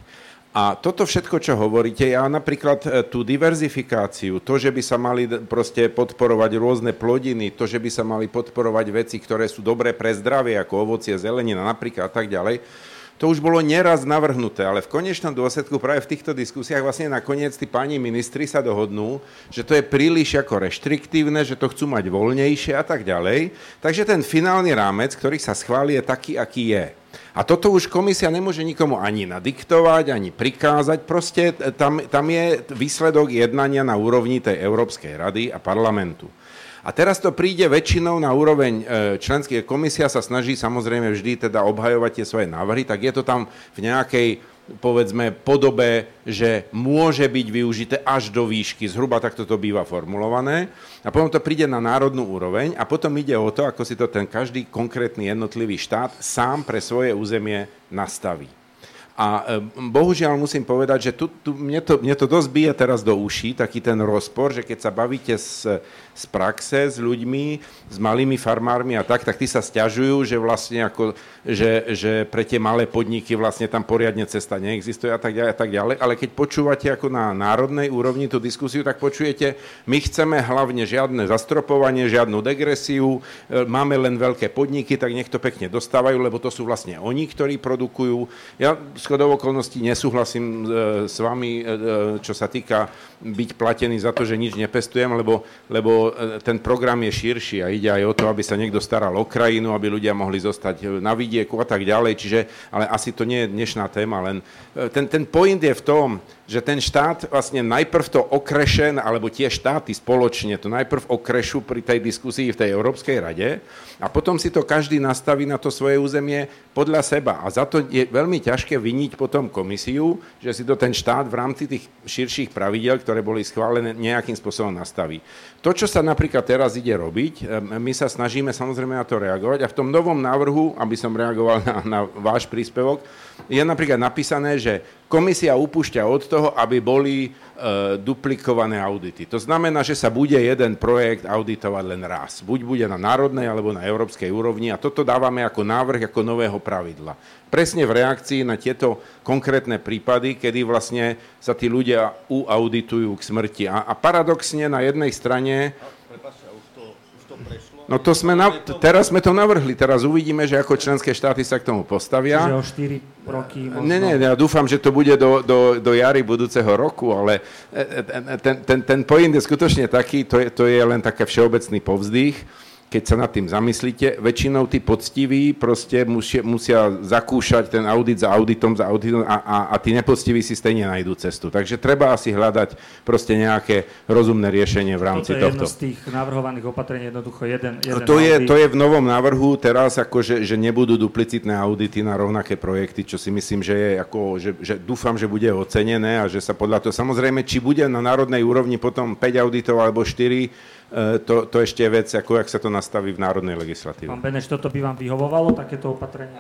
A toto všetko, čo hovoríte, ja napríklad tú diverzifikáciu, to, že by sa mali proste podporovať rôzne plodiny, to, že by sa mali podporovať veci, ktoré sú dobré pre zdravie, ako ovocie, zelenina napríklad a tak ďalej, to už bolo nieraz navrhnuté, ale v konečnom dôsledku práve v týchto diskusiách vlastne nakoniec tí páni ministri sa dohodnú, že to je príliš ako reštriktívne, že to chcú mať voľnejšie a tak ďalej. Takže ten finálny rámec, ktorý sa schválí, je taký, aký je. A toto už komisia nemôže nikomu ani nadiktovať, ani prikázať. Proste tam, tam je výsledok jednania na úrovni tej Európskej rady a parlamentu. A teraz to príde väčšinou na úroveň členských, komisia sa snaží samozrejme vždy teda obhajovať tie svoje návrhy, tak je to tam v nejakej, povedzme, podobe, že môže byť využité až do výšky, zhruba takto to býva formulované. A potom to príde na národnú úroveň a potom ide o to, ako si to ten každý konkrétny jednotlivý štát sám pre svoje územie nastaví. A bohužiaľ musím povedať, že tu, tu, mne, to, mne to dosť bije teraz do uší, taký ten rozpor, že keď sa bavíte s, s praxe, s ľuďmi, s malými farmármi a tak, tak tí sa sťažujú, že vlastne ako, že, že pre tie malé podniky vlastne tam poriadne cesta neexistuje a tak ďalej a tak ďalej. Ale keď počúvate ako na národnej úrovni tú diskusiu, tak počujete, my chceme hlavne žiadne zastropovanie, žiadnu degresiu, máme len veľké podniky, tak nech to pekne dostávajú, lebo to sú vlastne oni, ktorí produkujú. Ja schodou okolností nesúhlasím s vami, čo sa týka byť platený za to, že nič nepestujem, lebo, lebo ten program je širší a ide aj o to, aby sa niekto staral o krajinu, aby ľudia mohli zostať na vidieku a tak ďalej. Čiže, ale asi to nie je dnešná téma, len ten, ten point je v tom, že ten štát vlastne najprv to okrešen, alebo tie štáty spoločne to najprv okrešu pri tej diskusii v tej Európskej rade a potom si to každý nastaví na to svoje územie podľa seba. A za to je veľmi ťažké viniť potom komisiu, že si to ten štát v rámci tých širších pravidiel, ktoré boli schválené, nejakým spôsobom nastaví. To, čo sa napríklad teraz ide robiť, my sa snažíme samozrejme na to reagovať a v tom novom návrhu, aby som reagoval na, na váš príspevok, je napríklad napísané, že komisia upúšťa od toho, aby boli e, duplikované audity. To znamená, že sa bude jeden projekt auditovať len raz. Buď bude na národnej, alebo na európskej úrovni. A toto dávame ako návrh, ako nového pravidla. Presne v reakcii na tieto konkrétne prípady, kedy vlastne sa tí ľudia uauditujú k smrti. A, a paradoxne na jednej strane... Prepáčte, už to, už to prešlo. No to sme, na, teraz sme to navrhli, teraz uvidíme, že ako členské štáty sa k tomu postavia. Čiže o štyri roky možno. Nie, nie, ja dúfam, že to bude do, do, do jary budúceho roku, ale ten, ten, ten point je skutočne taký, to je, to je len taký všeobecný povzdych, keď sa nad tým zamyslíte, väčšinou tí poctiví proste musia, musia zakúšať ten audit za auditom, za auditom a, a, a tí nepoctiví si stejne nájdú cestu. Takže treba asi hľadať proste nejaké rozumné riešenie v rámci tohto. To je jedno z tých navrhovaných opatrení, jednoducho jeden, jeden to je, to je v novom návrhu teraz, akože, že nebudú duplicitné audity na rovnaké projekty, čo si myslím, že je ako, že, že dúfam, že bude ocenené a že sa podľa toho, samozrejme, či bude na národnej úrovni potom päť auditov alebo štyri, To, to ešte je vec, ako jak sa to nastaví v národnej legislatíve. Pán Beneš, toto by vám vyhovovalo, takéto opatrenie?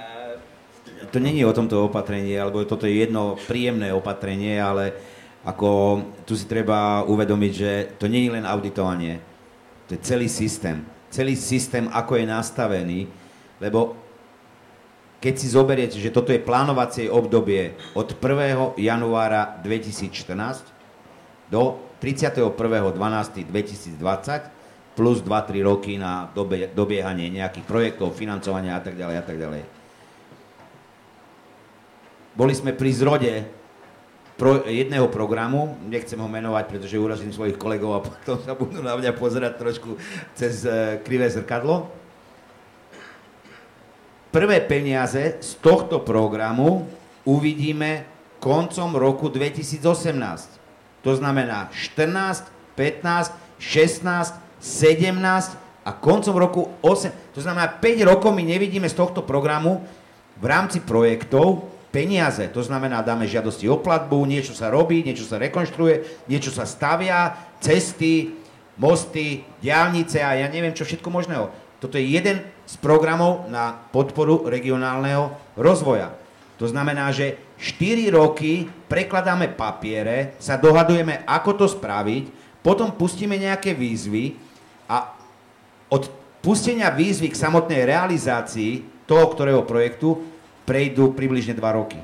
To nie je o tomto opatrenie, alebo toto je jedno príjemné opatrenie, ale ako tu si treba uvedomiť, že to nie je len auditovanie. To je celý systém. Celý systém, ako je nastavený, lebo keď si zoberiete, že toto je plánovacie obdobie od prvého januára dvetisícštrnásť do tridsiateho prvého decembra dvetisícdvadsať plus dva tri roky na dobe, dobiehanie nejakých projektov, financovania a tak ďalej a tak ďalej. Boli sme pri zrode pro, jedného programu, nechcem ho menovať, pretože urazím svojich kolegov a potom sa budú na mňa pozerať trošku cez e, krivé zrkadlo. Prvé peniaze z tohto programu uvidíme koncom roku dvetisícosemnásť. To znamená štrnásť, pätnásť, šestnásť, sedemnásť a koncom roku osem. To znamená, päť rokov my nevidíme z tohto programu v rámci projektov peniaze. To znamená, dáme žiadosti o platbu, niečo sa robí, niečo sa rekonštruuje, niečo sa stavia, cesty, mosty, diaľnice a ja neviem čo všetko možného. Toto je jeden z programov na podporu regionálneho rozvoja. To znamená, že štyri roky prekladáme papiere, sa dohadujeme, ako to spraviť, potom pustíme nejaké výzvy a od pustenia výzvy k samotnej realizácii toho, ktorého projektu prejdú približne dva roky.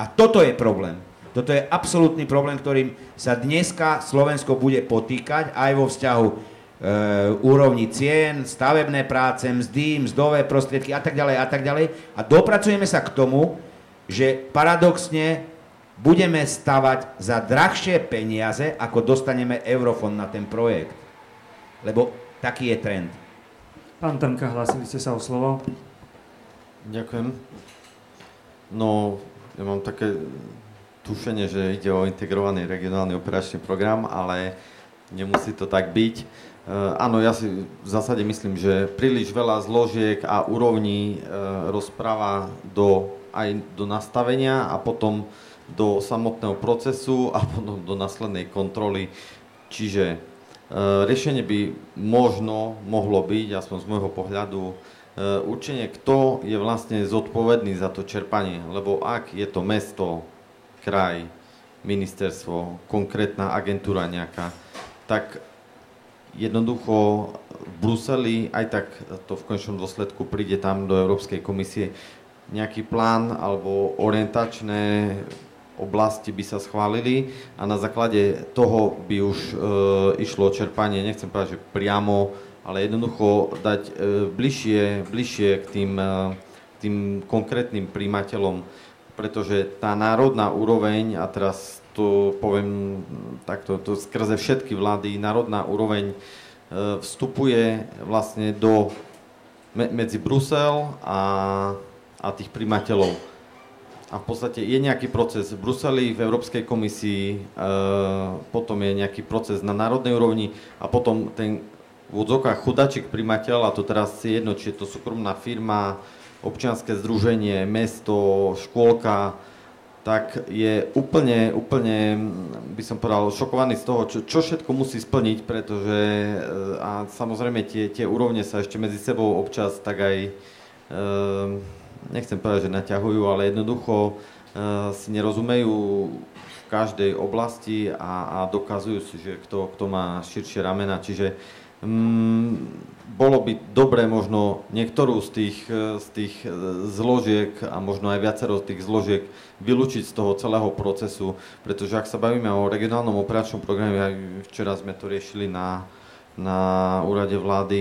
A toto je problém. Toto je absolútny problém, ktorým sa dneska Slovensko bude potýkať aj vo vzťahu e, úrovni cien, stavebné práce, mzdy, mzdové prostriedky a tak ďalej a tak ďalej. A dopracujeme sa k tomu, že paradoxne budeme stavať za drahšie peniaze, ako dostaneme eurofond na ten projekt. Lebo taký je trend. Pán Trnka, hlásili ste sa o slovo. Ďakujem. No, ja mám také tušenie, že ide o integrovaný regionálny operačný program, ale nemusí to tak byť. E, áno, ja si v zásade myslím, že príliš veľa zložiek a úrovní e, rozpráva do aj do nastavenia a potom do samotného procesu a potom do následnej kontroly. Čiže e, riešenie by možno mohlo byť, aspoň z môjho pohľadu, e, určenie, kto je vlastne zodpovedný za to čerpanie. Lebo ak je to mesto, kraj, ministerstvo, konkrétna agentúra nejaká, tak jednoducho v Bruseli, aj tak to v konečnom dôsledku príde tam do Európskej komisie, nejaký plán alebo orientačné oblasti by sa schválili a na základe toho by už e, išlo čerpanie, nechcem povedať, že priamo, ale jednoducho dať e, bližšie, bližšie k tým, e, tým konkrétnym príjmateľom. pretože tá národná úroveň, a teraz to poviem takto, to skrze všetky vlády, národná úroveň vstupuje vlastne do, medzi Brusel a, a tých prijímateľov. A v podstate je nejaký proces v Bruseli, v Európskej komisii, e, potom je nejaký proces na národnej úrovni a potom ten v odzokách chudačik prijímateľ, a to teraz je jedno, či je to súkromná firma, občianske združenie, mesto, škôlka, tak je úplne, úplne, by som povedal, šokovaný z toho, čo, čo všetko musí splniť, pretože a samozrejme tie, tie úrovne sa ešte medzi sebou občas tak aj, e, nechcem povedať, že naťahujú, ale jednoducho e, si nerozumejú v každej oblasti a, a dokazujú si, že kto, kto má širšie ramena. Čiže mm, bolo by dobré možno niektorú z tých, z tých zložiek a možno aj viacero z tých zložiek vylúčiť z toho celého procesu, pretože ak sa bavíme o regionálnom operačnom programe, aj včera sme to riešili na, na úrade vlády,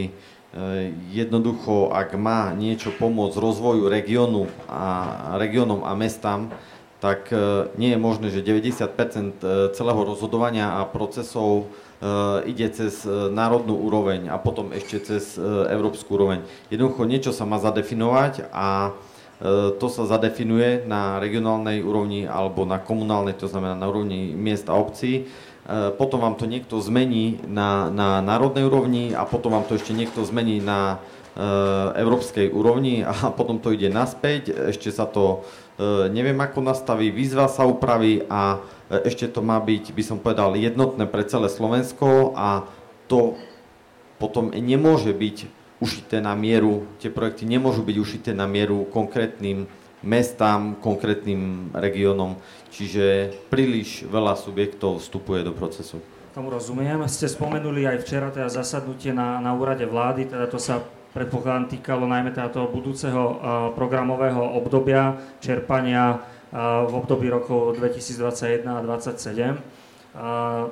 jednoducho, ak má niečo pomôcť rozvoju regiónu a regiónom a mestám, tak nie je možné, že deväťdesiat percent celého rozhodovania a procesov ide cez národnú úroveň a potom ešte cez európsku úroveň. Jednoducho niečo sa má zadefinovať a to sa zadefinuje na regionálnej úrovni alebo na komunálnej, to znamená na úrovni miest a obcí. Potom vám to niekto zmení na, na národnej úrovni a potom vám to ešte niekto zmení na e, európskej úrovni a potom to ide naspäť, ešte sa to e, neviem ako nastaví, výzva sa upraví a ešte to má byť, by som povedal, jednotné pre celé Slovensko a to potom nemôže byť ušité na mieru, tie projekty nemôžu byť ušité na mieru konkrétnym mestám, konkrétnym regiónom. Čiže príliš veľa subjektov vstupuje do procesu. Tomu rozumiem. Ste spomenuli aj včera teda zasadnutie na, na úrade vlády, teda to sa predpokladám týkalo najmä teda toho budúceho uh, programového obdobia čerpania uh, v období rokov dvetisícdvadsaťjeden a dvetisícdvadsaťsedem. Uh,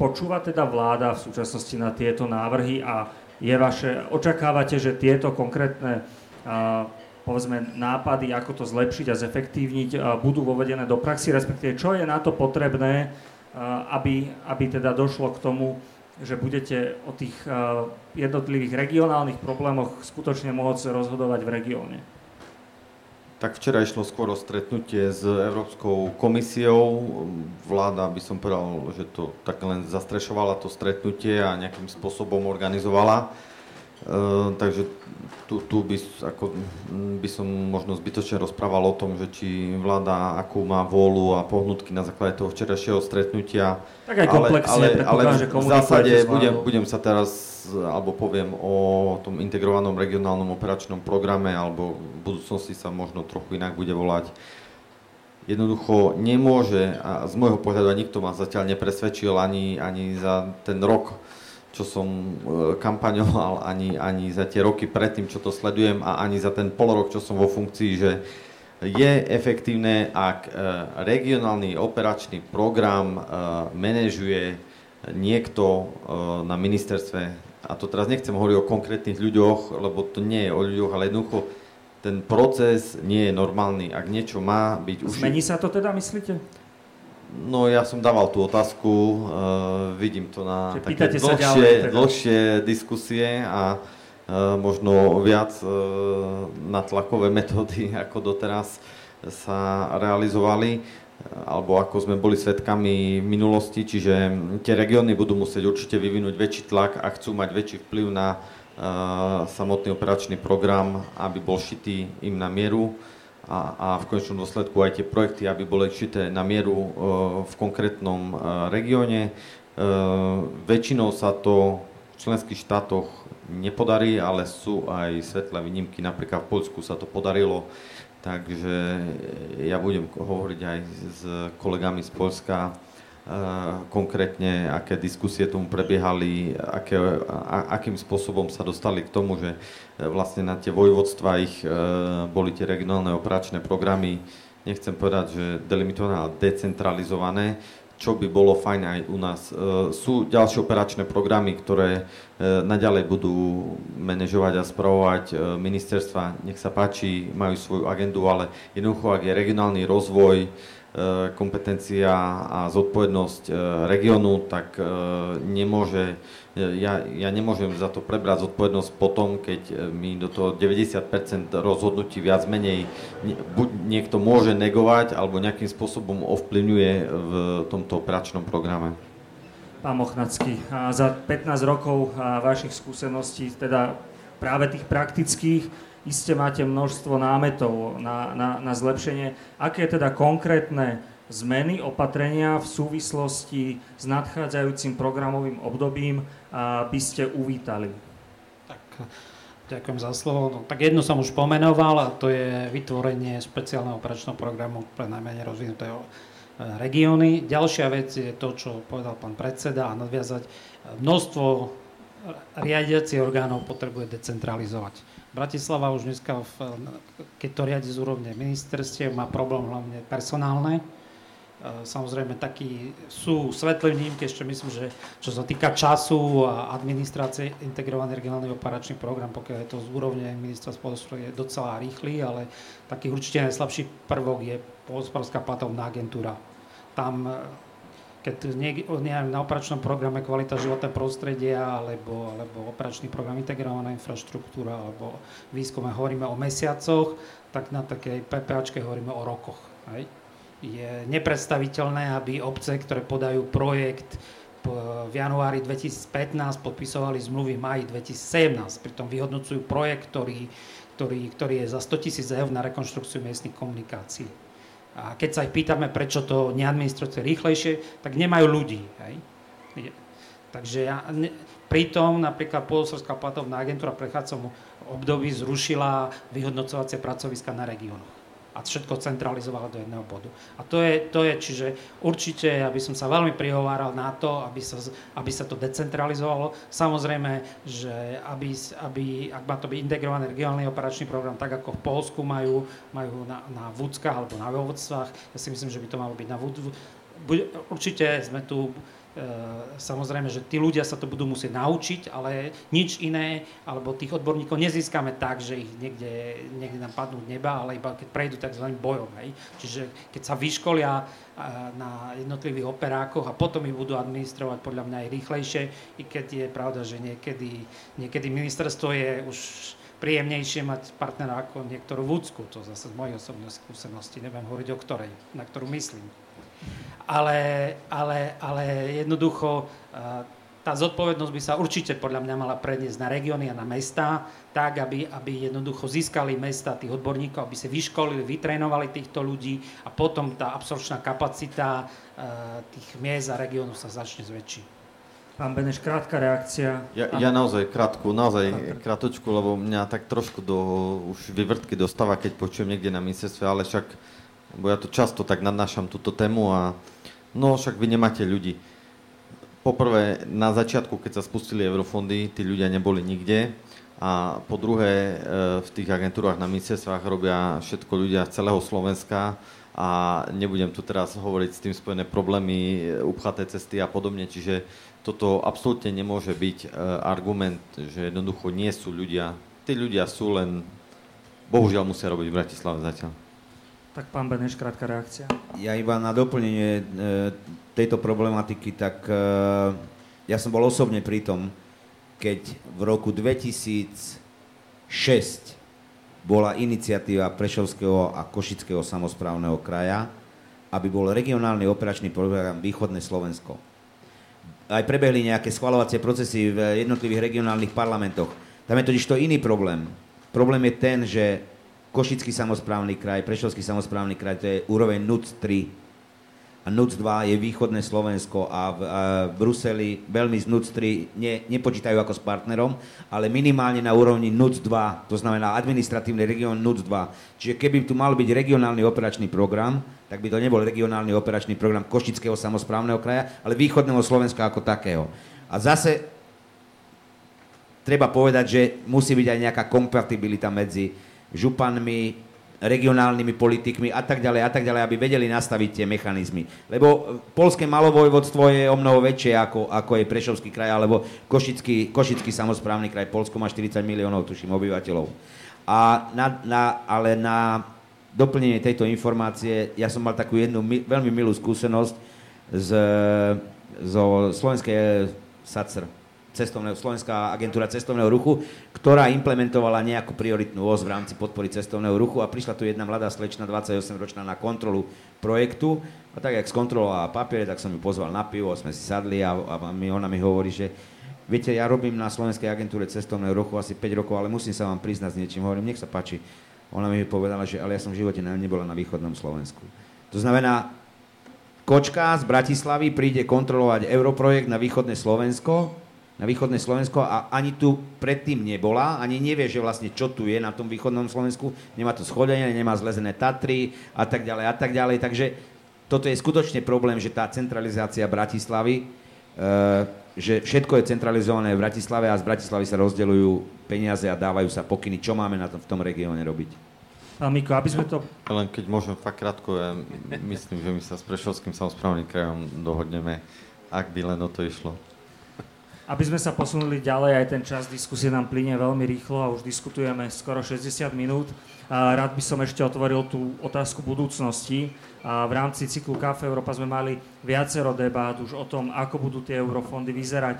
počúva teda vláda v súčasnosti na tieto návrhy a je vaše, očakávate, že tieto konkrétne uh, povedzme, nápady, ako to zlepšiť a zefektívniť, budú vovedené do praxi, respektíve čo je na to potrebné, aby, aby teda došlo k tomu, že budete o tých jednotlivých regionálnych problémoch skutočne môcť rozhodovať v regióne? Tak včera išlo skôr o stretnutie s Európskou komisiou. Vláda, by som povedal, že to tak len zastrešovala to stretnutie a nejakým spôsobom organizovala. Uh, takže tu, tu by, ako, by som možno zbytočne rozprával o tom, že či vláda akú má vôľu a pohnutky na základe toho včerajšieho stretnutia. Tak aj komplexne, ale, ale, ale v zásade budem, budem sa teraz, alebo poviem o tom integrovanom regionálnom operačnom programe, alebo v budúcnosti sa možno trochu inak bude volať. Jednoducho nemôže, a z môjho pohľadu nikto ma zatiaľ nepresvedčil ani, ani za ten rok, čo som kampaňoval, ani, ani za tie roky predtým, čo to sledujem a ani za ten pol rok, čo som vo funkcii, že je efektívne, ak regionálny operačný program manažuje niekto na ministerstve. A to teraz nechcem hovoriť o konkrétnych ľuďoch, lebo to nie je o ľuďoch, ale jednoducho ten proces nie je normálny. Ak niečo má byť už... Zmení sa to teda, myslíte? No, ja som dával tú otázku, e, vidím to na čiže také dlhšie, ďalej, dlhšie diskusie a e, možno viac e, natlakové metódy, ako doteraz sa realizovali, alebo ako sme boli svedkami v minulosti, čiže tie regióny budú musieť určite vyvinúť väčší tlak a chcú mať väčší vplyv na e, samotný operačný program, aby bol šitý im na mieru. A, a v konečnom dôsledku aj tie projekty, aby boli šité na mieru e, v konkrétnom e, regióne. E, väčšinou sa to v členských štátoch nepodarí, ale sú aj svetlé výnimky. Napríklad v Poľsku sa to podarilo, takže ja budem hovoriť aj s kolegami z Poľska e, konkrétne, aké diskusie tomu prebiehali, aké, a, akým spôsobom sa dostali k tomu, že vlastne na tie vojvodstva ich e, boli tie regionálne operačné programy, nechcem povedať, že delimitované, ale decentralizované, čo by bolo fajn aj u nás. Sú ďalšie operačné programy, ktoré naďalej budú manažovať a spravovať ministerstva. Nech sa páči, majú svoju agendu, ale jednoducho, ak je regionálny rozvoj, kompetencia a zodpovednosť regiónu, tak nemôže, ja, ja nemôžem za to prebrať zodpovednosť potom, keď mi do toho deväťdesiat percent rozhodnutí viac menej buď niekto môže negovať, alebo nejakým spôsobom ovplyvňuje v tomto operačnom programe. Pán Mochnacký, za pätnásť rokov vašich skúseností, teda práve tých praktických, iste máte množstvo námetov na, na, na zlepšenie. Aké teda konkrétne zmeny, opatrenia v súvislosti s nadchádzajúcim programovým obdobím a by ste uvítali? Tak, ďakujem za slovo. No, tak jednu som už pomenoval, a to je vytvorenie špeciálneho operačného programu pre najmenej rozvinuté regióny. Ďalšia vec je to, čo povedal pán predseda, a nadviazať množstvo riadiacich orgánov potrebuje decentralizovať. Bratislava už dneska, keď to riadi z úrovne ministerstiev, má problém hlavne personálne. Samozrejme, takí sú svetlé vnímky, ešte myslím, že čo sa týka času a administrácie, integrovaný regionálny operačný program, pokiaľ je to z úrovne ministerstva pôdohospodárstva, je docela rýchly, ale taký určite najslabší prvok je pôdohospodárska platobná agentúra. Tam, keď nie, nie na operačnom programe kvalita života prostredia, alebo, alebo operačný program integrovaná infraštruktúra, alebo výskume hovoríme o mesiacoch, tak na takej PPAčke hovoríme o rokoch. Hej. Je nepredstaviteľné, aby obce, ktoré podajú projekt v januári dvetisícpätnásť, podpisovali zmluvy v máji dvetisícsedemnásť, pritom vyhodnocujú projekt, ktorý, ktorý, ktorý je za sto tisíc eur na rekonštrukciu miestnych komunikácií. A keď sa ich pýtame, prečo to neadministruje rýchlejšie, tak nemajú ľudí. Hej? Takže ja, ne, pritom napríklad pôdohospodárska platobná agentúra v prechádzajúcom období zrušila vyhodnocovacie pracoviska na regiónoch a všetko centralizovala do jedného bodu. A to je, to je čiže určite, aby som sa veľmi prihováral na to, aby sa, aby sa to decentralizovalo. Samozrejme, že aby, aby, ak má to byť integrovaný regionálny operačný program, tak ako v Poľsku majú, majú na, na vúckach alebo na vojevodstvách, ja si myslím, že by to malo byť na vúdvu. Určite sme tu, e, samozrejme, že tí ľudia sa to budú musieť naučiť, ale nič iné, alebo tých odborníkov nezískame tak, že ich niekde, niekde nám padnú neba, ale iba keď prejdú takzvaným bojom. Hej. Čiže keď sa vyškolia e, na jednotlivých operákoch a potom ich budú administrovať podľa mňa aj rýchlejšie, i keď je pravda, že niekedy, niekedy ministerstvo je už príjemnejšie mať partnera ako niektorú vúcku, to zase z mojej osobnej skúsenosti, neviem hovoriť o ktorej, na ktorú myslím. Ale, ale, ale jednoducho tá zodpovednosť by sa určite podľa mňa mala preniesť na regióny a na mestá, tak, aby, aby jednoducho získali mestá tých odborníkov, aby sa vyškolili, vytrénovali týchto ľudí a potom tá absorpčná kapacita tých miest a regiónov sa začne zväčšiť. Pán Beneš, krátka reakcia. Ja, ja naozaj krátku, naozaj krátočku, lebo mňa tak trošku do už vyvrtky dostáva, keď počujem niekde na ministerstve, ale však, bo ja to často tak nadnášam túto tému a no však vy nemáte ľudí. Poprvé, na začiatku, keď sa spustili eurofondy, tí ľudia neboli nikde a po druhé, v tých agentúrach na ministerstvách robia všetko ľudia z celého Slovenska a nebudem tu teraz hovoriť s tým spojené problémy, upchaté cesty a podobne, čiže toto absolútne nemôže byť argument, že jednoducho nie sú ľudia. Tí ľudia sú, len bohužiaľ musia robiť v Bratislave zatiaľ. Tak pán Beneš, krátka reakcia. Ja iba na doplnenie tejto problematiky, tak ja som bol osobne pri tom, keď v roku dvetisícšesť bola iniciatíva Prešovského a Košického samosprávneho kraja, aby bol regionálny operačný program Východné Slovensko. Aj prebehli nejaké schvaľovacie procesy v jednotlivých regionálnych parlamentoch. Tam je totiž to iný problém. Problém je ten, že Košický samosprávny kraj, Prešovský samosprávny kraj, to je úroveň NUC tri. A NUC dva je východné Slovensko a v a Bruseli veľmi z NUC tri ne, nepočítajú ako s partnerom, ale minimálne na úrovni NUC dva, to znamená administratívny región NUC dva. Čiže keby tu mal byť regionálny operačný program, tak by to nebol regionálny operačný program Košického samosprávneho kraja, ale východného Slovenska ako takého. A zase treba povedať, že musí byť aj nejaká kompatibilita medzi županmi, regionálnymi politikmi a tak ďalej a tak ďalej, aby vedeli nastaviť tie mechanizmy. Lebo poľské malovojvodstvo je o mnoho väčšie ako, ako je Prešovský kraj alebo Košický, Košický samosprávny kraj. Poľsko má štyridsať miliónov, tuším, obyvateľov. A na, na, ale na doplnenie tejto informácie, ja som mal takú jednu mi, veľmi milú skúsenosť z, zo slovenskej SACR, cestovného, Slovenská agentúra cestovného ruchu, ktorá implementovala nejakú prioritnú os v rámci podpory cestovného ruchu a prišla tu jedna mladá slečna, dvadsaťosemročná, na kontrolu projektu a tak, jak skontrolovala papiere, tak som ju pozval na pivo, sme si sadli a, a my, ona mi hovorí, že viete, ja robím na Slovenskej agentúre cestovného ruchu asi päť rokov, ale musím sa vám priznať s niečím, hovorím, nech sa páči. Ona mi povedala, že ale ja som v živote nebola na východnom Slovensku. To znamená, kočka z Bratislavy príde kontrolovať europrojekt na východné Slovensko, na východné Slovensko a ani tu predtým nebola, ani nevie, že vlastne čo tu je na tom východnom Slovensku, nemá to schodenie, nemá zlezené Tatry a tak ďalej a tak ďalej, takže toto je skutočne problém, že tá centralizácia Bratislavy, e, že všetko je centralizované v Bratislave a z Bratislavy sa rozdeľujú peniaze a dávajú sa pokyny, čo máme na tom, v tom regióne robiť. Pán Miko, aby sme to... Len keď môžem fakt krátko, ja myslím, že my sa s Prešovským samosprávnym krajom dohodneme, ak by len o to išlo. Aby sme sa posunuli ďalej, aj ten čas diskusie nám plynie veľmi rýchlo a už diskutujeme skoro šesťdesiat minút. Rád by som ešte otvoril tú otázku budúcnosti. V rámci cyklu Café Európa sme mali viacero debát už o tom, ako budú tie eurofondy vyzerať.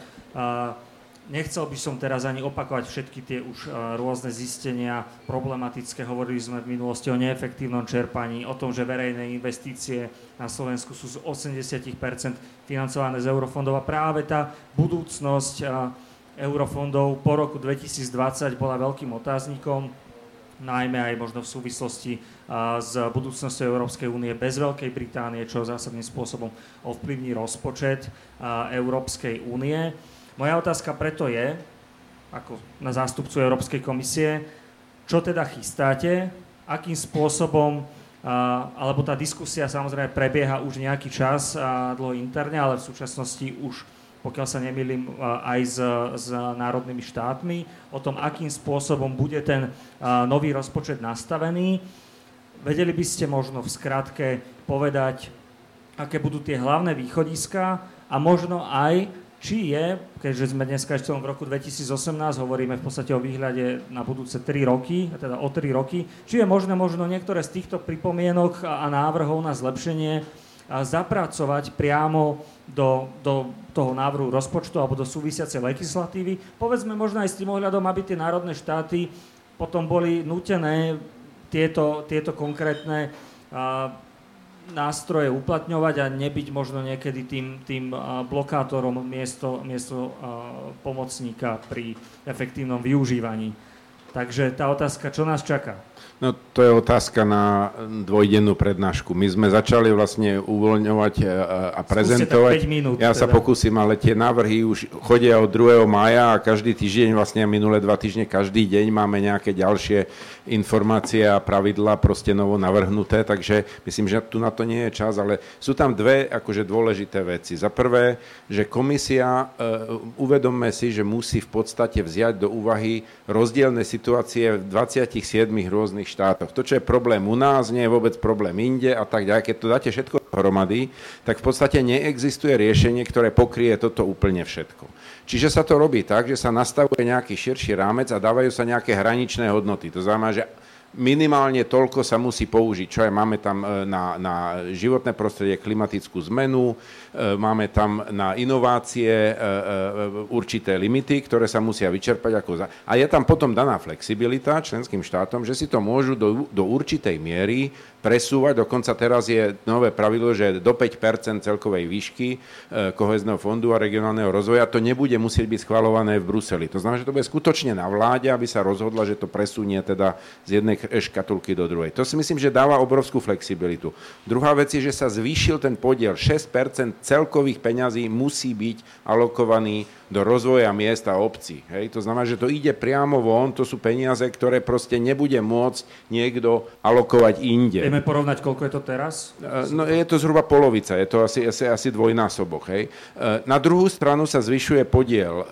Nechcel by som teraz ani opakovať všetky tie už rôzne zistenia problematické. Hovorili sme v minulosti o neefektívnom čerpaní, o tom, že verejné investície na Slovensku sú z osemdesiat percent financované z eurofondov a práve tá budúcnosť eurofondov po roku dvetisícdvadsať bola veľkým otáznikom, najmä aj možno v súvislosti s budúcnosťou Európskej únie bez Veľkej Británie, čo zásadným spôsobom ovplyvní rozpočet Európskej únie. Moja otázka preto je, ako na zástupcu Európskej komisie, čo teda chystáte, akým spôsobom, alebo tá diskusia samozrejme prebieha už nejaký čas dlho interne, ale v súčasnosti už, pokiaľ sa nemýlim, aj s, s národnými štátmi, o tom, akým spôsobom bude ten nový rozpočet nastavený. Vedeli by ste možno v skratke povedať, aké budú tie hlavné východiská a možno aj, či je, keďže sme dneska ešte v roku dvetisícosemnásť, hovoríme v podstate o výhľade na budúce tri roky, teda o tri roky, či je možné možno niektoré z týchto pripomienok a návrhov na zlepšenie zapracovať priamo do, do toho návrhu rozpočtu alebo do súvisiacej legislatívy. Povedzme možno aj s tým ohľadom, aby tie národné štáty potom boli nútené tieto, tieto konkrétne a, nástroje uplatňovať a nebyť možno niekedy tým, tým blokátorom miesto, miesto pomocníka pri efektívnom využívaní. Takže tá otázka, čo nás čaká? No to je otázka na dvojdennú prednášku. My sme začali vlastne uvoľňovať a prezentovať. päť minút, ja teda sa pokúsim, ale tie návrhy už chodia od druhého mája a každý týždeň, vlastne minulé dva týždne, každý deň máme nejaké ďalšie informácie a pravidlá proste novo navrhnuté, takže myslím, že tu na to nie je čas, ale sú tam dve akože dôležité veci. Za prvé, že komisia, uh, uvedomme si, že musí v podstate vziať do úvahy rozdielne situácie v dvadsiatich siedmich rôznych štátoch. To, čo je problém u nás, nie je vôbec problém inde a tak ďalej. Keď to dáte všetko dohromady, tak v podstate neexistuje riešenie, ktoré pokrie toto úplne všetko. Čiže sa to robí tak, že sa nastavuje nejaký širší rámec a dávajú sa nejaké hraničné hodnoty. To znamená, že minimálne toľko sa musí použiť, čo aj máme tam na, na životné prostredie, klimatickú zmenu, máme tam na inovácie určité limity, ktoré sa musia vyčerpať. Ako za... A je tam potom daná flexibilita členským štátom, že si to môžu do, do určitej miery presúvať. Dokonca teraz je nové pravidlo, že do päť percent celkovej výšky kohezného fondu a regionálneho rozvoja to nebude musieť byť schvaľované v Bruseli. To znamená, že to bude skutočne na vláde, aby sa rozhodla, že to presunie teda z jednej škatulky do druhej. To si myslím, že dáva obrovskú flexibilitu. Druhá vec je, že sa zvýšil ten podiel. šesť percent celkových peňazí musí byť alokovaný do rozvoja miesta obcí. Hej? To znamená, že to ide priamo von, to sú peniaze, ktoré proste nebude môcť niekto alokovať inde. Vieme porovnať, koľko je to teraz? No je to zhruba polovica, je to asi, asi, asi dvojnásobok. Hej? Na druhú stranu sa zvyšuje podiel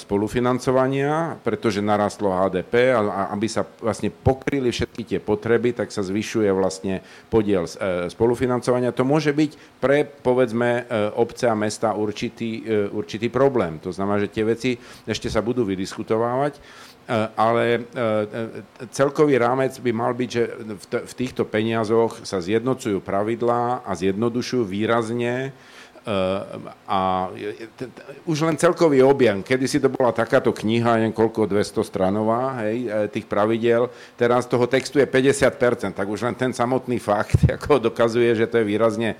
spolufinancovania, pretože narastlo há dé pé a aby sa vlastne pokryli všetky tie potreby, tak sa zvyšuje vlastne podiel spolufinancovania. To môže byť pre, povedzme, obce a mesta určitý, určitý problém. To znamená, že tie veci ešte sa budú vydiskutovávať, ale celkový rámec by mal byť, že v týchto peniazoch sa zjednocujú pravidlá a zjednodušujú výrazne a už len celkový objem, kedysi to bola takáto kniha, neviem koľko, dvesto stranová, hej, tých pravidiel, teraz toho textu je päťdesiat percent, tak už len ten samotný fakt ako dokazuje, že to je výrazne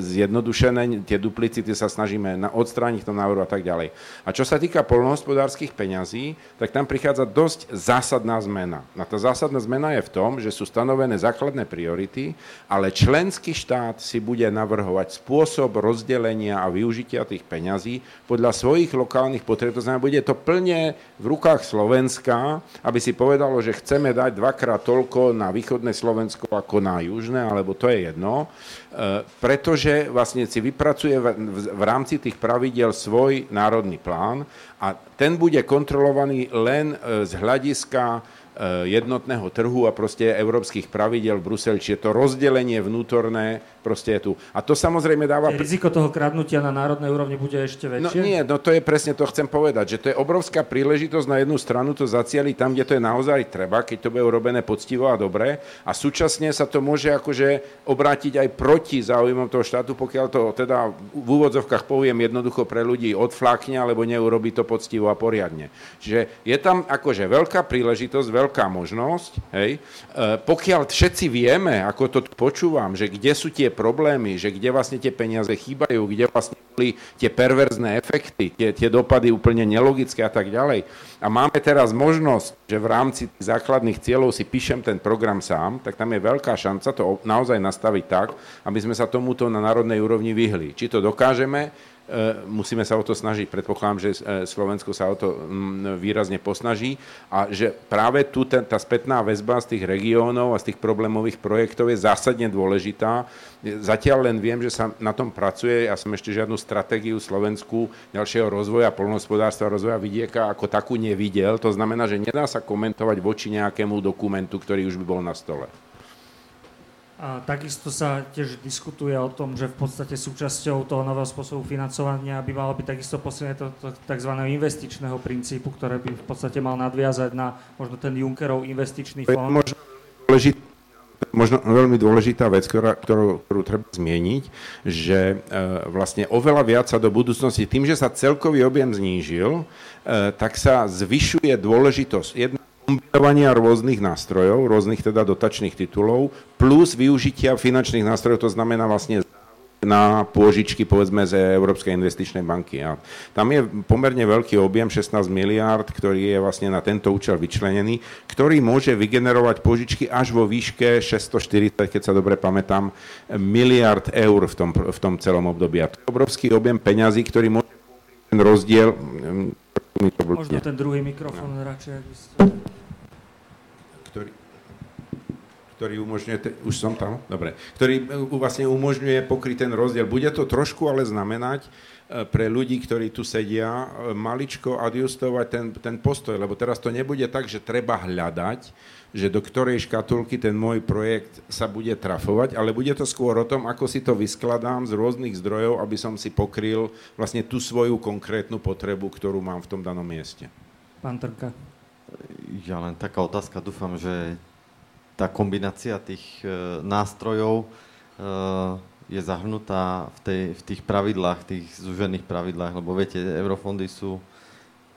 zjednodušené, tie duplicity sa snažíme odstrániť v tom návrhu a tak ďalej. A čo sa týka poľnohospodárskych peňazí, tak tam prichádza dosť zásadná zmena. A tá zásadná zmena je v tom, že sú stanovené základné priority, ale členský štát si bude navrhovať spôsob rozdelenia a využitia tých peňazí podľa svojich lokálnych potrieb. To znamená, bude to plne v rukách Slovenska, aby si povedalo, že chceme dať dvakrát toľko na východné Slovensko ako na južné, alebo to je jedno, pretože vlastne si vypracuje v rámci tých pravidiel svoj národný plán a ten bude kontrolovaný len z hľadiska jednotného trhu a proste európskych pravidel v Bruseli, čiže to rozdelenie vnútorné proste je tu. A to samozrejme dáva... Riziko toho kradnutia na národnej úrovni bude ešte väčšie? No nie, no to je presne, to chcem povedať, že to je obrovská príležitosť na jednu stranu to zacieliť tam, kde to je naozaj treba, keď to bude urobené poctivo a dobre a súčasne sa to môže akože obrátiť aj proti záujmom toho štátu, pokiaľ to teda v úvodzovkách poviem jednoducho pre ľudí odflákne alebo neurobí to poctivo a poriadne. Čiže je tam akože veľká príležitosť, veľká možnosť, hej. Pokiaľ všetci vieme, ako to počúvam, že kde sú tie problémy, že kde vlastne tie peniaze chýbajú, kde vlastne boli tie perverzné efekty, tie, tie dopady úplne nelogické a tak ďalej. A máme teraz možnosť, že v rámci tých základných cieľov si píšem ten program sám, tak tam je veľká šanca to naozaj nastaviť tak, aby sme sa tomuto na národnej úrovni vyhli. Či to dokážeme, musíme sa o to snažiť. Predpokladám, že Slovensko sa o to výrazne posnaží a že práve tu tá spätná väzba z tých regiónov a z tých problémových projektov je zásadne dôležitá. Zatiaľ len viem, že sa na tom pracuje. Ja som ešte žiadnu stratégiu Slovensku ďalšieho rozvoja, poľnohospodárstva, rozvoja vidieka ako takú nevidel. To znamená, že nedá sa komentovať voči nejakému dokumentu, ktorý už by bol na stole. A takisto sa tiež diskutuje o tom, že v podstate súčasťou toho nového spôsobu financovania by malo byť takisto posilnenie tohto tzv. Investičného princípu, ktoré by v podstate mal nadviazať na možno ten Junckerov investičný fond. Možno dôležitý. Možno veľmi dôležitá vec, ktorá, ktorú, ktorú treba zmieniť, že e, vlastne oveľa viac sa do budúcnosti, tým, že sa celkový objem znížil, e, tak sa zvyšuje dôležitosť jedna kombinovania rôznych nástrojov, rôznych teda dotačných titulov, plus využitia finančných nástrojov, to znamená vlastne na pôžičky, povedzme, z Európskej investičnej banky. A tam je pomerne veľký objem, šestnásť miliárd, ktorý je vlastne na tento účel vyčlenený, ktorý môže vygenerovať pôžičky až vo výške šesťstoštyridsať, keď sa dobre pamätám, miliárd eur v tom, v tom celom období. A to je obrovský objem peňazí, ktorý môže ten rozdiel... Možno ten druhý mikrofón no. radšej, ak by ste... Ktorý... ktorý umožňuje, už som tam, dobre, ktorý vlastne umožňuje pokryť ten rozdiel. Bude to trošku ale znamenať pre ľudí, ktorí tu sedia, maličko adjustovať ten, ten postoj, lebo teraz to nebude tak, že treba hľadať, že do ktorej škatulky ten môj projekt sa bude trafovať, ale bude to skôr o tom, ako si to vyskladám z rôznych zdrojov, aby som si pokryl vlastne tú svoju konkrétnu potrebu, ktorú mám v tom danom mieste. Pán Trnka. Ja len taká otázka, dúfam, že tá kombinácia tých e, nástrojov e, je zahrnutá v, tej, v tých pravidlách, tých zúžených pravidlách, lebo viete, eurofondy sú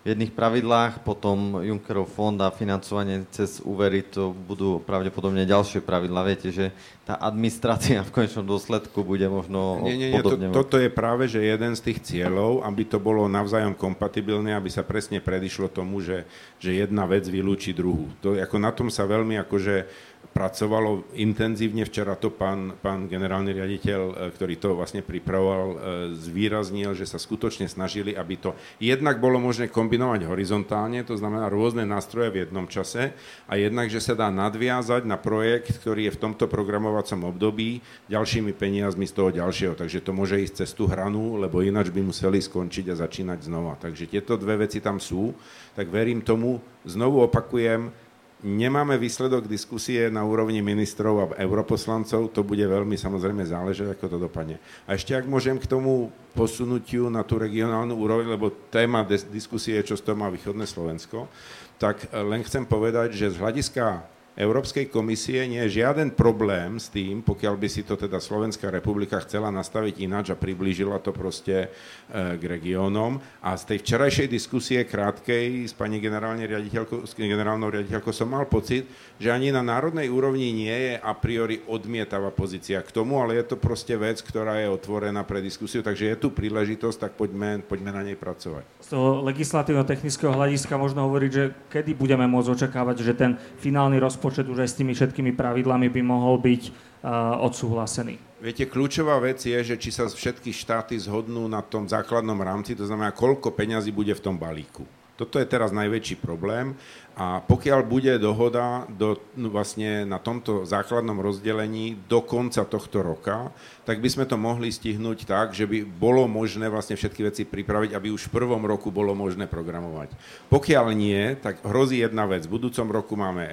v jedných pravidlách, potom Junckerov fond a financovanie cez úvery, to budú pravdepodobne ďalšie pravidlá. Viete, že tá administrácia v konečnom dôsledku bude možno nie, nie, nie, podobne... To, toto je práve, že jeden z tých cieľov, aby to bolo navzájom kompatibilné, aby sa presne predišlo tomu, že, že jedna vec vylúči druhú. To, ako na tom sa veľmi akože pracovalo intenzívne. Včera to pán, pán generálny riaditeľ, ktorý to vlastne pripravoval, zvýraznil, že sa skutočne snažili, aby to jednak bolo možné kombinovať horizontálne, to znamená rôzne nástroje v jednom čase, a jednak, že sa dá nadviazať na projekt, ktorý je v tomto programovacom období, ďalšími peniazmi z toho ďalšieho. Takže to môže ísť cez tú hranu, lebo ináč by museli skončiť a začínať znova. Takže tieto dve veci tam sú, tak verím tomu, znovu opakujem, nemáme výsledok diskusie na úrovni ministrov a europoslancov, to bude veľmi samozrejme záležať, ako to dopadne. A ešte, ak môžem k tomu posunutiu na tú regionálnu úroveň, lebo téma des- diskusie je, čo z toho má Východné Slovensko, tak len chcem povedať, že z hľadiska Európskej komisie nie je žiaden problém s tým, pokiaľ by si to teda Slovenská republika chcela nastaviť ináč a priblížila to proste k regiónom. A z tej včerajšej diskusie krátkej s pani riaditeľko, s generálnou riaditeľkou som mal pocit, že ani na národnej úrovni nie je a priori odmietavá pozícia k tomu, ale je to proste vec, ktorá je otvorená pre diskusiu, takže je tu príležitosť, tak poďme, poďme na nej pracovať. Z toho legislatívno-technického hľadiska možno hovoriť, že kedy budeme môcť očakávať, že ten finálny rozpočet počet už aj s tými všetkými pravidlami by mohol byť uh, odsúhlasený. Viete, kľúčová vec je, že či sa všetky štáty zhodnú na tom základnom rámci, to znamená, koľko peňazí bude v tom balíku. Toto je teraz najväčší problém a pokiaľ bude dohoda do, no vlastne na tomto základnom rozdelení do konca tohto roka, tak by sme to mohli stihnúť tak, že by bolo možné vlastne všetky veci pripraviť, aby už v prvom roku bolo možné programovať. Pokiaľ nie, tak hrozí jedna vec. V budúcom roku máme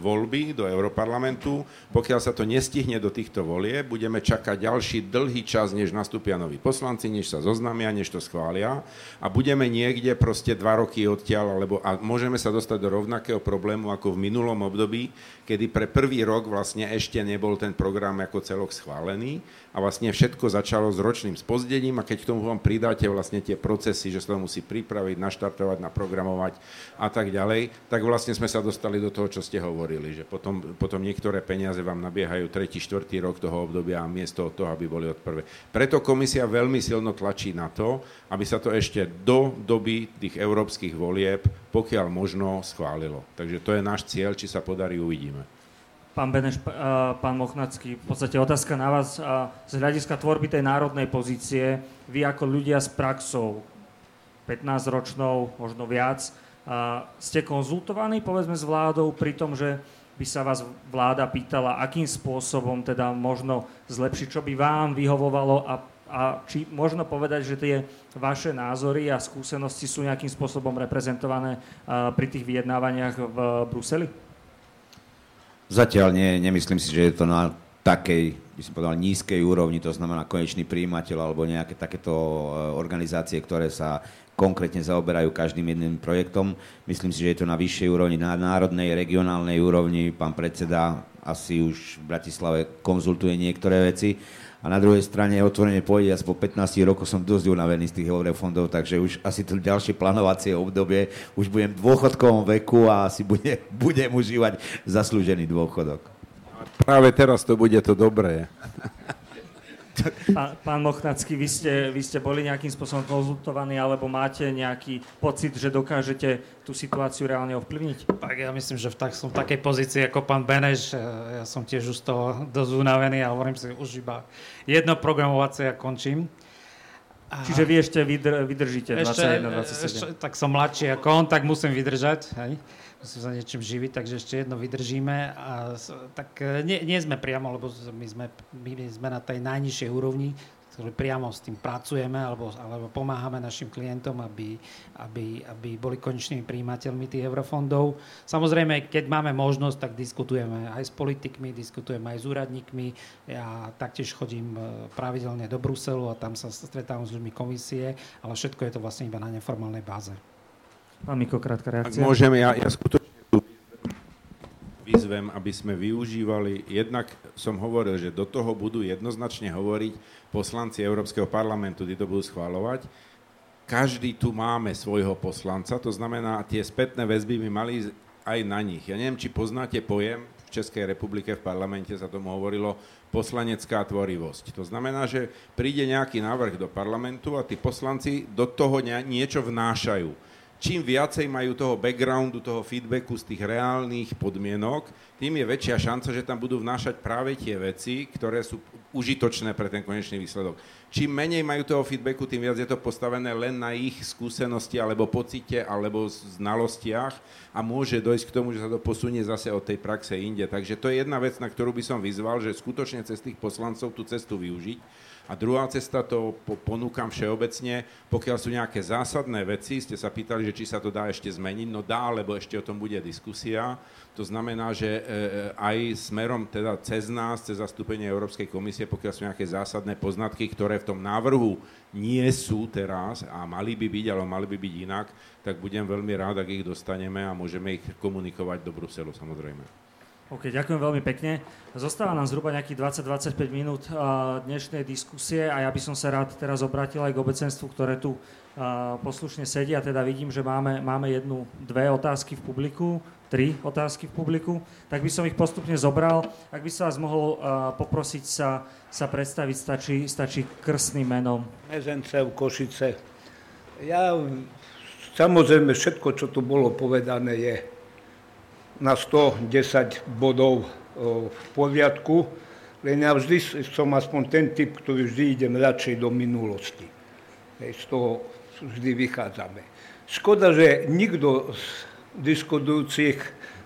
voľby do Europarlamentu. Pokiaľ sa to nestihne do týchto volie, budeme čakať ďalší dlhý čas, než nastúpia noví poslanci, než sa zoznamia, než to schvália a budeme niekde proste dva roky odtiaľ, alebo a môžeme sa dostať do rovnakého problému ako v minulom období, kedy pre prvý rok vlastne ešte nebol ten program ako celok schválený a vlastne všetko začalo s ročným spozdením a keď k tomu vám pridáte vlastne tie procesy, že sa to musí pripraviť, naštartovať, naprogramovať a tak ďalej, tak vlastne sme sa dostali do toho, čo ste hovorili, že potom, potom niektoré peniaze vám nabiehajú tretí, štvrtý rok toho obdobia a miesto od toho, aby boli od prvé. Preto komisia veľmi silno tlačí na to, aby sa to ešte do doby tých európskych volieb, pokiaľ možno schválilo. Takže to je náš cieľ, či sa podarí, uvidíme. Pán Beneš, pán Mochnacký, v podstate otázka na vás. Z hľadiska tvorby tej národnej pozície, vy ako ľudia s praxou, pätnásťročnou, možno viac, ste konzultovaní, povedzme, s vládou pri tom, že by sa vás vláda pýtala, akým spôsobom teda možno zlepšiť, čo by vám vyhovovalo a A či možno povedať, že tie vaše názory a skúsenosti sú nejakým spôsobom reprezentované pri tých vyjednávaniach v Bruseli? Zatiaľ nie. Nemyslím si, že je to na takej, by som povedal, nízkej úrovni, to znamená konečný prijímateľ alebo nejaké takéto organizácie, ktoré sa konkrétne zaoberajú každým jedným projektom. Myslím si, že je to na vyššej úrovni, na národnej, regionálnej úrovni. Pán predseda asi už v Bratislave konzultuje niektoré veci. A na druhej strane, otvorene povedať, po pätnástich rokoch som dosť unavený z tých eurofondov, takže už asi to ďalšie plánovacie obdobie, už budem v dôchodkovom veku a asi bude, budem užívať zaslúžený dôchodok. A práve teraz to bude to dobré. Pán, pán Mochnacký, vy ste, vy ste boli nejakým spôsobom konzultovaní alebo máte nejaký pocit, že dokážete tú situáciu reálne ovplyvniť? Tak ja myslím, že v tak, som v takej pozícii ako pán Beneš. Ja som tiež už z toho dosť unavený a hovorím si, už iba jedno programovacie a končím. A čiže vy ešte vydr- vydržíte dvadsaťjeden dvadsaťsedem? Ešte, tak som mladší ako on, tak musím vydržať. Hej? Musím sa niečím živiť, takže ešte jedno vydržíme. A, tak nie, nie sme priamo, lebo my sme, my sme na tej najnižšej úrovni, ktorú priamo s tým pracujeme alebo, alebo pomáhame našim klientom, aby, aby, aby boli konečnými prijímateľmi tých eurofondov. Samozrejme, keď máme možnosť, tak diskutujeme aj s politikmi, diskutujeme aj s úradníkmi. Ja taktiež chodím pravidelne do Bruselu a tam sa stretávam s ľuďmi komisie, ale všetko je to vlastne iba na neformálnej báze. Pán Miko, krátka reakcia. Ak môžem, ja, ja skutočne vyzvem, aby sme využívali, jednak som hovoril, že do toho budú jednoznačne hovoriť poslanci Európskeho parlamentu, tí to budú schváľovať. Každý tu máme svojho poslanca, to znamená, tie spätné väzby by mali aj na nich. Ja neviem, či poznáte pojem, v Českej republike v parlamente sa tomu hovorilo poslanecká tvorivosť. To znamená, že príde nejaký návrh do parlamentu a tí poslanci do toho niečo vnášajú. čím viacej majú toho backgroundu, toho feedbacku z tých reálnych podmienok, tým je väčšia šanca, že tam budú vnášať práve tie veci, ktoré sú užitočné pre ten konečný výsledok. Čím menej majú toho feedbacku, tým viac je to postavené len na ich skúsenosti alebo pocite alebo znalostiach a môže dojsť k tomu, že sa to posunie zase od tej praxe inde. Takže to je jedna vec, na ktorú by som vyzval, že skutočne cez tých poslancov tú cestu využiť. A druhá cesta, to ponúkam všeobecne, pokiaľ sú nejaké zásadné veci, ste sa pýtali, že či sa to dá ešte zmeniť, no dá, lebo ešte o tom bude diskusia. To znamená, že aj smerom teda cez nás, cez zastúpenie Európskej komisie, pokiaľ sú nejaké zásadné poznatky, ktoré v tom návrhu nie sú teraz a mali by byť, alebo mali by byť inak, tak budem veľmi rád, ak ich dostaneme a môžeme ich komunikovať do Bruselu, samozrejme. OK, ďakujem veľmi pekne. Zostáva nám zhruba nejakých dvadsať až dvadsaťpäť minút uh, dnešnej diskusie a ja by som sa rád teraz obrátil aj k obecenstvu, ktoré tu uh, poslušne sedia. Teda vidím, že máme, máme jednu, dve otázky v publiku, tri otázky v publiku. Tak by som ich postupne zobral. Ak by sa vás mohol uh, poprosiť sa, sa predstaviť, stačí, stačí krstným menom. Mezencev, Košice. Ja, samozrejme, všetko, čo tu bolo povedané, je na sto desať bodov o, v poriadku, len ja vždy som aspoň ten typ, ktorý vždy idem radšej do minulosti. E, z toho vždy vychádzame. Škoda, že nikto z diskutujúcich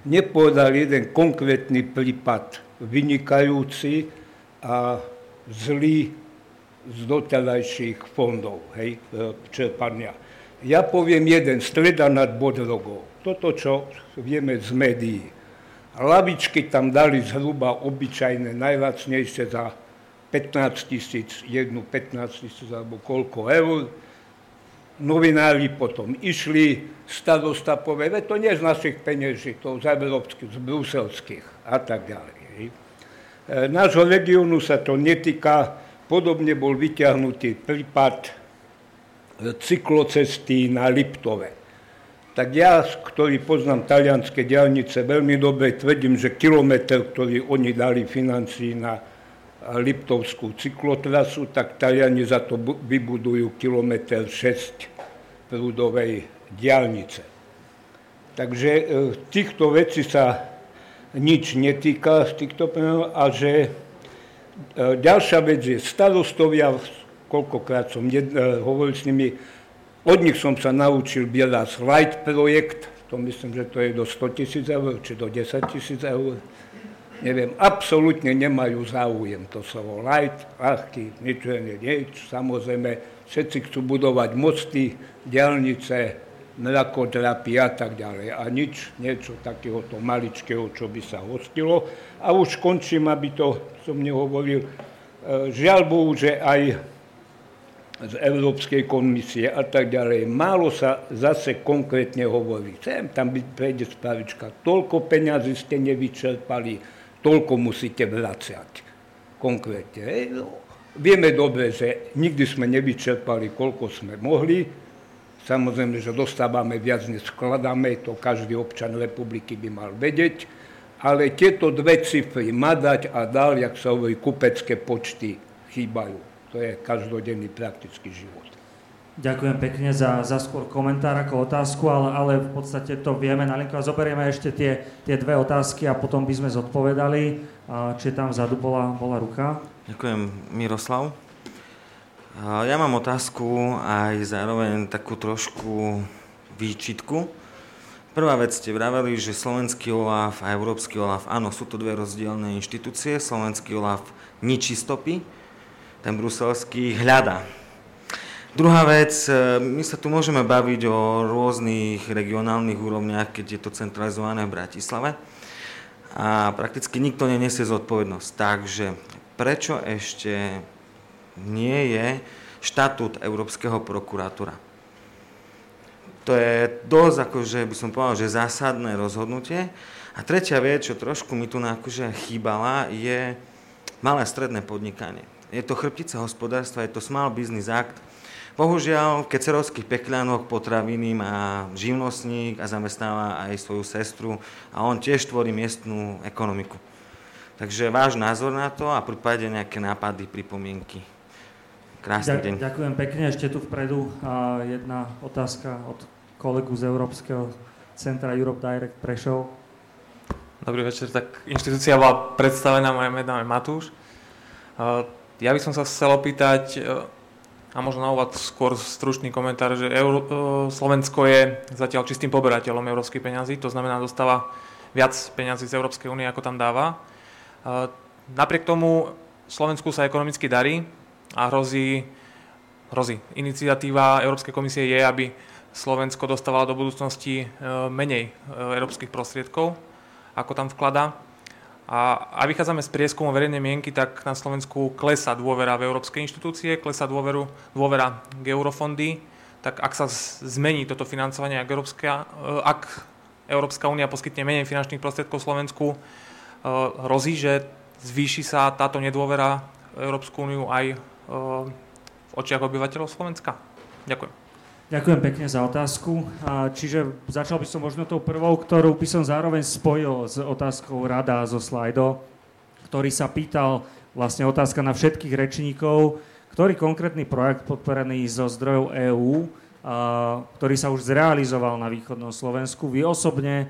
nepovedal jeden konkrétny prípad vynikajúci a zlý z doterajších fondov, hej, čerpania. Ja poviem jeden, streda nad Bodrogou. Toto, čo vieme z médií. Lavičky tam dali zhruba obyčajné, najlacnejšie za pätnásť tisíc, jednu pätnásť tisíc alebo koľko eur. Novinári potom išli, starosta povedal, to nie z našich peniazí, to z európskych, z bruselských a tak ďalej. Nášho regiónu sa to netýka, podobne bol vyťahnutý prípad cyklocesty na Liptove. Tak ja, ktorý poznám talianske diaľnice veľmi dobre, tvrdím, že kilometr, ktorý oni dali financií na Liptovskú cyklotrasu, tak Taliani za to vybudujú kilometr šesť prúdovej diaľnice. Takže týchto vecí sa nič netýka z týchto prvnov a že ďalšia vec je starostovia, koľkokrát som hovoril s nimi, od nich som sa naučil bielá slide projekt, to myslím, že to je do sto tisíc eur, či do desať tisíc eur, neviem, absolútne nemajú záujem to slovo light, ľahký, ničo nie, nič, samozrejme, všetci chcú budovať mosty, diaľnice, mrakodrapy a tak ďalej a nič, niečo takéhoto maličkého, čo by sa hostilo a už končím, aby to som nehovoril, žiaľ Bohu, že aj z Európskej komisie a tak ďalej. Málo sa zase konkrétne hovorí. Chcem tam byť, prejde spravička. Toľko peňazí ste nevyčerpali, toľko musíte vraciať. Konkrétne. Vieme dobre, že nikdy sme nevyčerpali, koľko sme mohli. Samozrejme, že dostávame viac, než skladáme. To každý občan republiky by mal vedieť. Ale tieto dve cifry, madať a dal, jak sa hovorí, kupecké počty chýbajú. To je každodenný praktický život. Ďakujem pekne za, za skôr komentár ako otázku, ale, ale v podstate to vieme na linku a zoberieme ešte tie, tie dve otázky a potom by sme zodpovedali, či tam vzadu bola, bola ruka. Ďakujem, Miroslav. Ja mám otázku aj zároveň takú trošku výčitku. Prvá vec, ste vraveli, že slovenský Olaf a európsky Olaf, áno, sú to dve rozdielne inštitúcie, slovenský Olaf ničí stopy, ten bruselský hľada. Druhá vec, my sa tu môžeme baviť o rôznych regionálnych úrovniach, keď je to centralizované v Bratislave a prakticky nikto nenesie zodpovednosť. Takže prečo ešte nie je štatút európskeho prokurátora? To je dosť, akože by som povedal, že zásadné rozhodnutie. A tretia vec, čo trošku mi tu akože chýbala, je malé stredné podnikanie. Je to chrbtica hospodárstva, je to Small Business Act. Bohužiaľ, v kecerovských pekľanoch potraviny má živnostník a zamestnáva aj svoju sestru a on tiež tvorí miestnu ekonomiku. Takže váš názor na to a prípade nejaké nápady, pripomienky. Krásny deň. Ďakujem pekne. Ešte tu vpredu jedna otázka od kolegu z Európskeho centra Europe Direct Prešov. Dobrý večer, tak inštitúcia bola predstavená, moje meno je Matúš. Ja by som sa chcel opýtať, a možno na úvod skôr stručný komentár, že Euró- Slovensko je zatiaľ čistým poberateľom európskych peňazí, to znamená, dostáva viac peňazí z Európskej únie, ako tam dáva. Napriek tomu Slovensku sa ekonomicky darí a hrozí, hrozí. Iniciatíva Európskej komisie je, aby Slovensko dostávalo do budúcnosti menej európskych prostriedkov, ako tam vkladá. A, a vychádzame z prieskumu verejnej mienky, tak na Slovensku klesá dôvera v európske inštitúcie, klesá dôveru, dôvera k eurofondy. Tak ak sa zmení toto financovanie, ak Európska, ak Európska únia poskytne menej finančných prostriedkov Slovensku, hrozí, že zvýši sa táto nedôvera Európsku úniu aj v očiach obyvateľov Slovenska? Ďakujem. Ďakujem pekne za otázku. Čiže začal by som možno tou prvou, ktorú by som zároveň spojil s otázkou Rada zo Slido, ktorý sa pýtal, vlastne otázka na všetkých rečníkov, ktorý konkrétny projekt podporený zo zdrojov EÚ, ktorý sa už zrealizoval na východnom Slovensku, vy osobne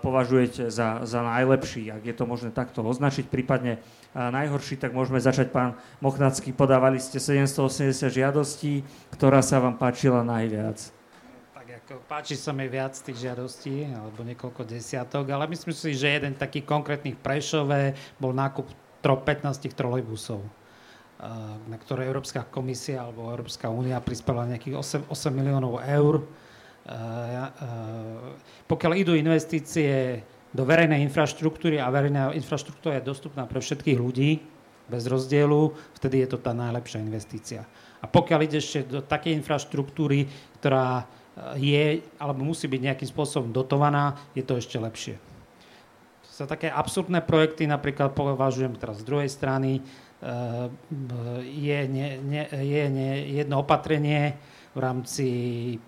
považujete za, za najlepší, ak je to možné takto označiť, prípadne najhorší, tak môžeme začať. Pán Mochnacký, podávali ste sedemstoosemdesiat žiadostí, ktorá sa vám páčila najviac? Tak ako páči sa mi viac tých žiadostí, alebo niekoľko desiatok, ale myslím si, že jeden taký konkrétny v Prešove bol nákup pätnásť trolejbusov, na ktoré Európska komisia alebo Európska únia prispela nejakých osem miliónov eur. Pokiaľ idú investície do verejnej infraštruktúry a verejná infraštruktúra je dostupná pre všetkých ľudí bez rozdielu, vtedy je to tá najlepšia investícia. A pokiaľ ide ešte do takej infraštruktúry, ktorá je alebo musí byť nejakým spôsobom dotovaná, je to ešte lepšie. Sa také absurdné projekty, napríklad považujem teraz z druhej strany, je, ne, ne, je ne, jedno opatrenie v rámci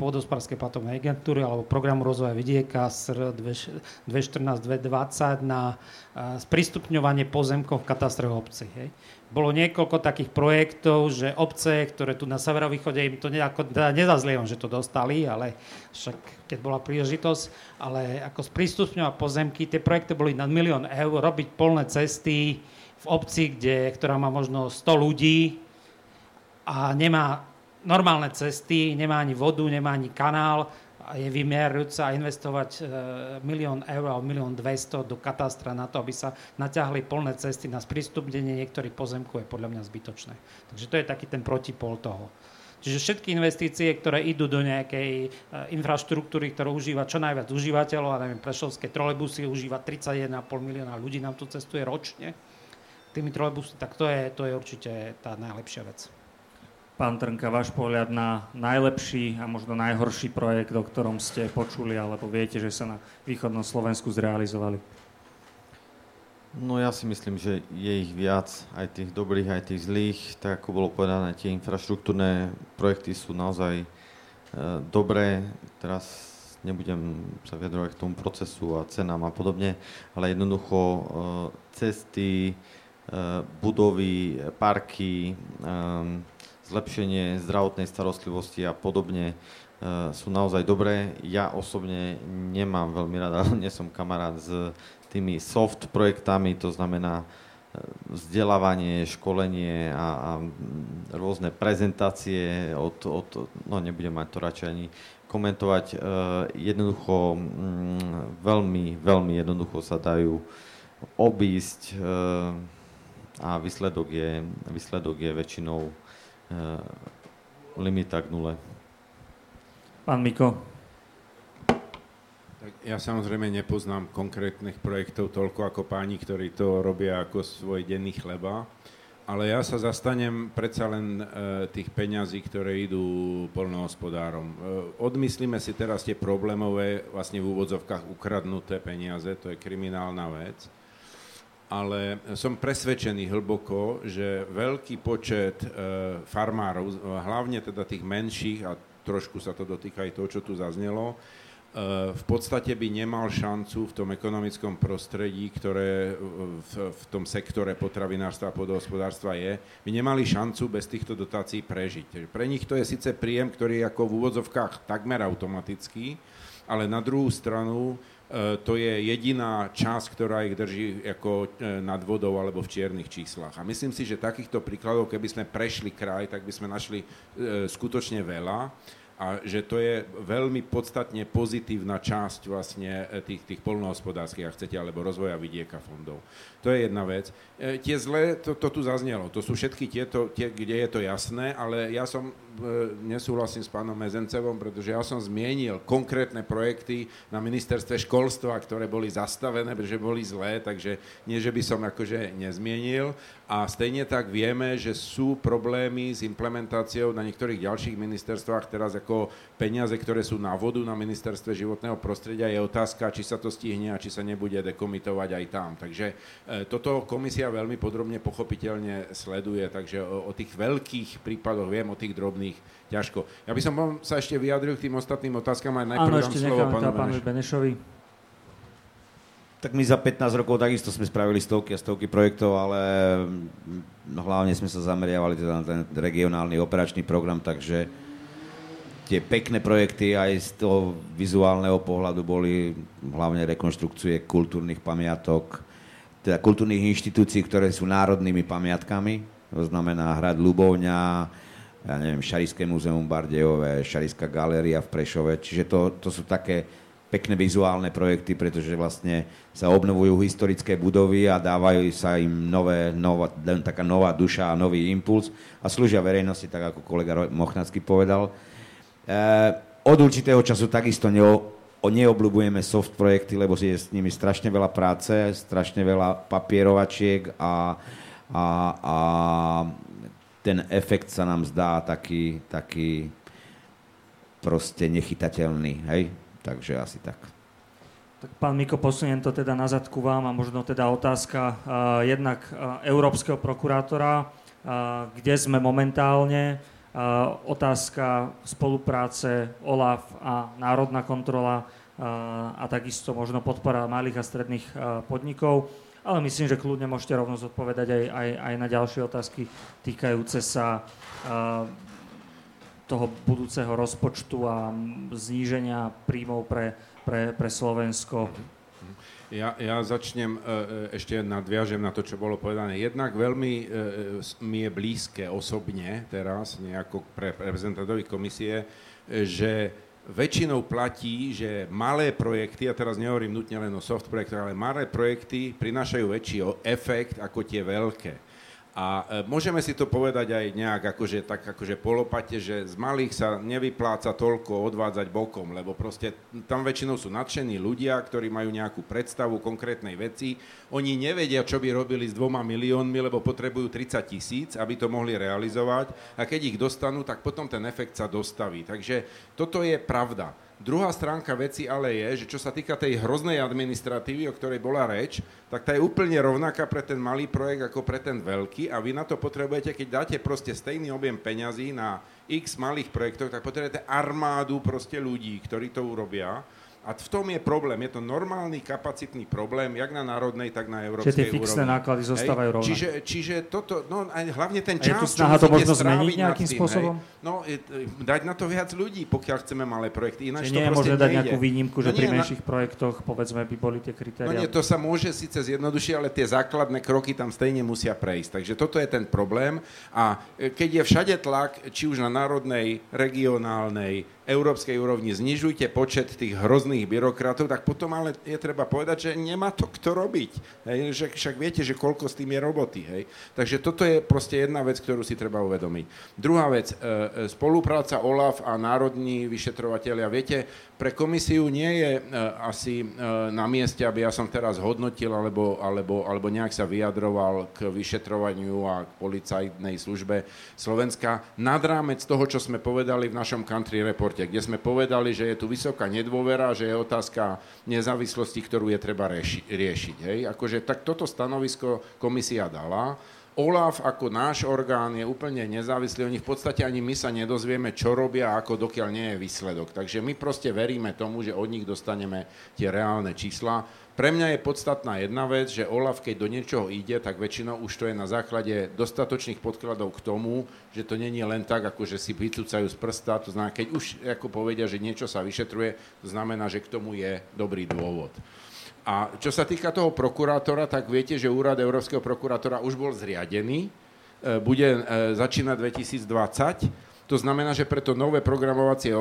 Pôdohospodárskej platobnej agentúry alebo programu rozvoja vidieka es er dvetisícštrnásť dvetisícdvadsať na sprístupňovanie pozemkov v katastroch obcí. Hej. Bolo niekoľko takých projektov, že obce, ktoré tu na severovýchode, im to nejako, teda nezazlievam, že to dostali, ale však keď bola príležitosť, ale ako sprístupňovať pozemky, tie projekty boli na milión eur, robiť polné cesty v obci, kde, ktorá má možno sto ľudí a nemá normálne cesty, nemá ani vodu, nemá ani kanál a je vymierujúca a investovať e, milión eur alebo milión dvesto do katastra na to, aby sa naťahli plné cesty na sprístupnenie niektorých pozemkov, je podľa mňa zbytočné. Takže to je taký ten protipol toho. Čiže všetky investície, ktoré idú do nejakej e, infraštruktúry, ktorú užíva čo najviac užívateľov, a neviem, prešovské trolejbusy užíva tridsaťjeden celá päť milióna ľudí, nám tu cestuje ročne tými trolejbusy, tak to je, to je určite tá najlepšia vec. Pán Trnka, váš pohľad na najlepší a možno najhorší projekt, o ktorom ste počuli alebo viete, že sa na východnom Slovensku zrealizovali? No ja si myslím, že je ich viac, aj tých dobrých, aj tých zlých. Tak ako bolo povedané, tie infraštruktúrne projekty sú naozaj e, dobré. Teraz nebudem sa vyjadrovať k tomu procesu a cenám a podobne, ale jednoducho e, cesty, e, budovy, parky, e, zlepšenie zdravotnej starostlivosti a podobne e, sú naozaj dobré. Ja osobne nemám veľmi rada, nie som kamarát s tými soft projektami, to znamená vzdelávanie, školenie a, a rôzne prezentácie od, od, no nebudem mať to radšej ani komentovať. E, jednoducho, mm, veľmi, veľmi jednoducho sa dajú obísť e, a výsledok je, výsledok je väčšinou limita k nule. Pán Miko. Tak ja samozrejme nepoznám konkrétnych projektov toľko ako páni, ktorí to robia ako svoj denný chleba, ale ja sa zastanem predsa len e, tých peňazí, ktoré idú poľnohospodárom. E, odmyslíme si teraz tie problémové, vlastne v úvodzovkách ukradnuté peniaze, to je kriminálna vec. Ale som presvedčený hlboko, že veľký počet e, farmárov, hlavne teda tých menších, a trošku sa to dotýka aj toho, čo tu zaznelo, v podstate by nemal šancu v tom ekonomickom prostredí, ktoré v, v tom sektore potravinárstva a pôdohospodárstva je, by nemali šancu bez týchto dotácií prežiť. Pre nich to je síce príjem, ktorý je ako v úvodzovkách takmer automatický, ale na druhú stranu to je jediná časť, ktorá ich drží ako nad vodou alebo v čiernych číslach. A myslím si, že takýchto príkladov, keby sme prešli kraj, tak by sme našli skutočne veľa. A že to je veľmi podstatne pozitívna časť vlastne tých, tých poľnohospodárskych, ak chcete, alebo rozvoja vidieka fondov. To je jedna vec. E, tie zlé, to, to tu zaznelo, to sú všetky tieto, tie, kde je to jasné, ale ja som, e, nesúhlasím s pánom Mezencevom, pretože ja som zmienil konkrétne projekty na ministerstve školstva, ktoré boli zastavené, pretože boli zlé, takže nie, že by som akože nezmienil. A stejne tak vieme, že sú problémy s implementáciou na niektorých ďalších ministerstvách teraz ako peniaze, ktoré sú na vodu na ministerstve životného prostredia, je otázka, či sa to stihne a či sa nebude dekomitovať aj tam. Takže e, toto komisia veľmi podrobne pochopiteľne sleduje, takže o, o tých veľkých prípadoch viem, o tých drobných ťažko. Ja by som vám sa ešte vyjadril k tým ostatným otázkam, aj najprv dám slovo pánu Benešovi. Benešovi. Tak my za pätnásť rokov takisto sme spravili stovky a stovky projektov, ale hlavne sme sa zameriavali teda na ten regionálny operačný program, takže tie pekné projekty aj z toho vizuálneho pohľadu boli hlavne rekonštrukcie kultúrnych pamiatok, teda kultúrnych inštitúcií, ktoré sú národnými pamiatkami, to znamená hrad Ľubovňa, ja neviem, Šarišské múzeum Bardejové, Šarišská galéria v Prešove, čiže to, to sú také pekné vizuálne projekty, pretože vlastne sa obnovujú historické budovy a dávajú sa im nové, nová, taká nová duša a nový impuls a slúžia verejnosti, tak ako kolega Mochnacký povedal. Od určitého času takisto neobľubujeme soft projekty, lebo je s nimi strašne veľa práce, strašne veľa papierovačiek a, a, a ten efekt sa nám zdá taký, taký proste nechytateľný. Hej? Takže asi tak. Tak pán Miko, posuniem to teda nazad ku vám a možno teda otázka uh, jednak uh, európskeho prokurátora, uh, kde sme momentálne. Uh, otázka spolupráce Olaf a národná kontrola uh, a takisto možno podpora malých a stredných uh, podnikov, ale myslím, že kľudne môžete rovno zodpovedať aj, aj, aj na ďalšie otázky týkajúce sa uh, toho budúceho rozpočtu a zníženia príjmov pre, pre, pre Slovensko. Ja, ja začnem, ešte nadviažem na to, čo bolo povedané. Jednak veľmi e, mi je blízke osobne teraz, nejako pre reprezentantovi komisie, že väčšinou platí, že malé projekty, a teraz nehovorím nutne len o soft projektoch, ale malé projekty prinášajú väčší efekt ako tie veľké. A môžeme si to povedať aj nejak akože, tak akože polopate, že z malých sa nevypláca toľko odvádzať bokom, lebo proste tam väčšinou sú nadšení ľudia, ktorí majú nejakú predstavu konkrétnej veci. Oni nevedia, čo by robili s dvoma miliónmi, lebo potrebujú tridsať tisíc, aby to mohli realizovať. A keď ich dostanú, tak potom ten efekt sa dostaví. Takže toto je pravda. Druhá stránka veci ale je, že čo sa týka tej hroznej administratívy, o ktorej bola reč, tak tá je úplne rovnaká pre ten malý projekt ako pre ten veľký a vy na to potrebujete, keď dáte proste stejný objem peňazí na x malých projektov, tak potrebujete armádu proste ľudí, ktorí to urobia. A v tom je problém. Je to normálny kapacitný problém, jak na národnej, tak na európskej úrovni. Čiže tie fixné náklady zostávajú rovnaké. Čiže, čiže toto, no aj hlavne ten čas, čo musíte stráviť nad tým, spôsobom? Hej. No, dať na to viac ľudí, pokiaľ chceme malé projekty. Ináč to proste nejde. Čiže nie je možné dať nejakú výnimku, že no nie, pri menších na... projektoch, povedzme, by boli tie kritériá. No nie, to sa môže síce zjednodušiť, ale tie základné kroky tam stejne musia prejsť. Takže toto je ten problém. A keď je všade tlak, či už na národnej, regionálnej, európskej úrovni, znižujte počet tých hrozných byrokratov, tak potom ale je treba povedať, že nemá to kto robiť. Hej, že však viete, že koľko s tým je roboty. Hej. Takže toto je proste jedna vec, ktorú si treba uvedomiť. Druhá vec, spolupráca Olaf a národní vyšetrovatelia. Viete, pre komisiu nie je asi na mieste, aby ja som teraz hodnotil alebo, alebo, alebo nejak sa vyjadroval k vyšetrovaniu a k policajnej službe Slovenska. Nad rámec toho, čo sme povedali v našom country report, kde sme povedali, že je tu vysoká nedôvera, že je otázka nezávislosti, ktorú je treba rieši, riešiť. Hej? Akože tak toto stanovisko komisia dala. Olaf ako náš orgán je úplne nezávislý, oni v podstate ani my sa nedozvieme, čo robia, ako dokiaľ nie je výsledok. Takže my proste veríme tomu, že od nich dostaneme tie reálne čísla. Pre mňa je podstatná jedna vec, že Olaf, keď do niečoho ide, tak väčšinou už to je na základe dostatočných podkladov k tomu, že to nie je len tak, ako že si vycúcajú z prsta, to znamená, keď už ako povedia, že niečo sa vyšetruje, to znamená, že k tomu je dobrý dôvod. A čo sa týka toho prokurátora, tak viete, že úrad Európskeho prokurátora už bol zriadený, bude začínať dvetisícdvadsať, to znamená, že pre to nové programovacie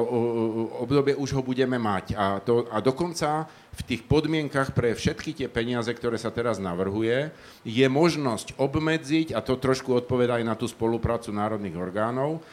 obdobie už ho budeme mať. A, to, a dokonca v tých podmienkach pre všetky tie peniaze, ktoré sa teraz navrhuje, je možnosť obmedziť, a to trošku odpovedá aj na tú spoluprácu národných orgánov,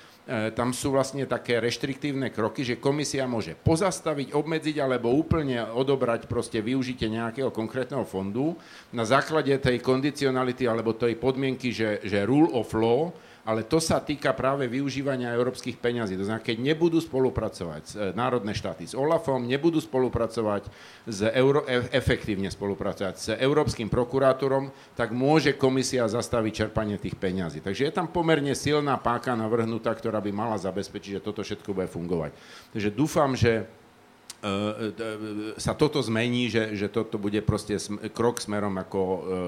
tam sú vlastne také reštriktívne kroky, že komisia môže pozastaviť, obmedziť alebo úplne odobrať proste využitie nejakého konkrétneho fondu na základe tej kondicionality alebo tej podmienky, že, že rule of law, ale to sa týka práve využívania európskych peňazí. To znamená, keď nebudú spolupracovať národné štáty s Olafom, nebudú spolupracovať s Euro, efektívne spolupracovať s európskym prokurátorom, tak môže komisia zastaviť čerpanie tých peňazí. Takže je tam pomerne silná páka navrhnutá, ktorá by mala zabezpečiť, že toto všetko bude fungovať. Takže dúfam, že sa toto zmení, že, že toto bude proste krok smerom ako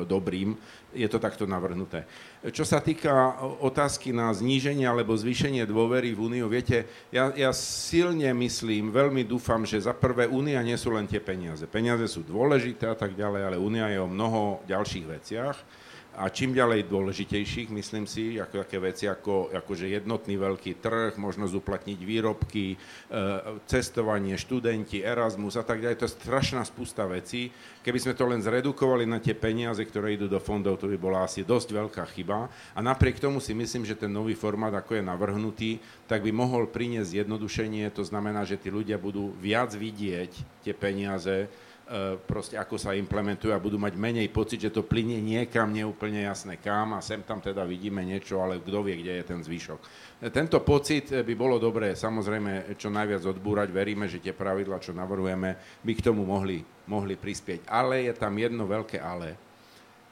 dobrým. Je to takto navrhnuté. Čo sa týka otázky na zníženie alebo zvýšenie dôvery v Úniu, viete, ja, ja silne myslím, veľmi dúfam, že za prvé Únia nie sú len tie peniaze. Peniaze sú dôležité a tak ďalej, ale Únia je o mnoho ďalších veciach. A čím ďalej dôležitejších, myslím si, ako také veci ako akože jednotný veľký trh, možnosť uplatniť výrobky, e, cestovanie, študenti, Erasmus a tak ďalej. To je strašná spusta vecí. Keby sme to len zredukovali na tie peniaze, ktoré idú do fondov, to by bola asi dosť veľká chyba. A napriek tomu si myslím, že ten nový formát, ako je navrhnutý, tak by mohol priniesť zjednodušenie. To znamená, že tí ľudia budú viac vidieť tie peniaze, proste ako sa implementujú a budú mať menej pocit, že to plynie niekam, neúplne jasné kam a sem tam teda vidíme niečo, ale kto vie, kde je ten zvyšok. Tento pocit by bolo dobré, samozrejme, čo najviac odbúrať, veríme, že tie pravidlá, čo navrhujeme, by k tomu mohli, mohli prispieť. Ale je tam jedno veľké ale.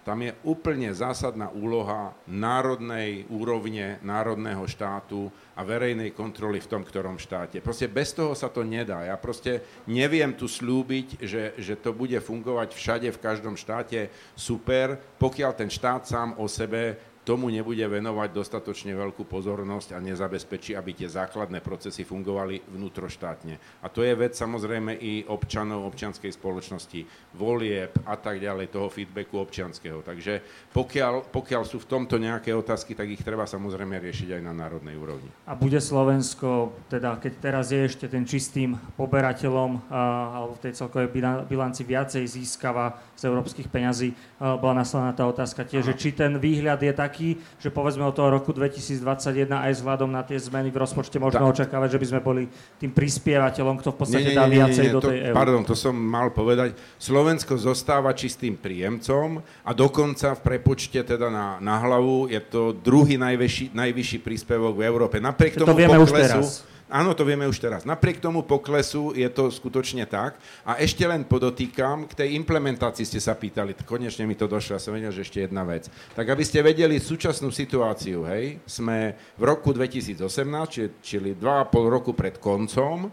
Tam je úplne zásadná úloha národnej úrovne, národného štátu a verejnej kontroly v tom, ktorom štáte. Proste bez toho sa to nedá. Ja proste neviem tu slúbiť, že, že to bude fungovať všade, v každom štáte super, pokiaľ ten štát sám o sebe tomu nebude venovať dostatočne veľkú pozornosť a nezabezpečí, aby tie základné procesy fungovali vnútroštátne. A to je vec samozrejme i občanov, občianskej spoločnosti, volieb a tak ďalej, toho feedbacku občianskeho. Takže pokiaľ, pokiaľ sú v tomto nejaké otázky, tak ich treba samozrejme riešiť aj na národnej úrovni. A bude Slovensko, teda keď teraz je ešte ten čistým poberateľom alebo v tej celkovej bilanci viacej získava z európskych peňazí, bola naslaná tá otázka tiež, že či ten výhľad je tak, že povedzme od toho roku dvetisícdvadsaťjeden aj vzhľadom na tie zmeny v rozpočte možno tak očakávať, že by sme boli tým prispievateľom, kto v podstate nie, nie, dá viacej nie, nie, nie, do tej eur. Pardon, to som mal povedať. Slovensko zostáva čistým príjemcom a dokonca v prepočte teda na, na hlavu je to druhý najvyšší, najvyšší príspevok v Európe. Napriek tomu to vieme poklesu, už teraz. Áno, to vieme už teraz. Napriek tomu poklesu je to skutočne tak. A ešte len podotýkam, k tej implementácii ste sa pýtali, konečne mi to došlo, ja som vedel, že ešte jedna vec. Tak aby ste vedeli súčasnú situáciu, hej, sme v roku dvetisícosemnásť, či, čili dva a pol roku pred koncom,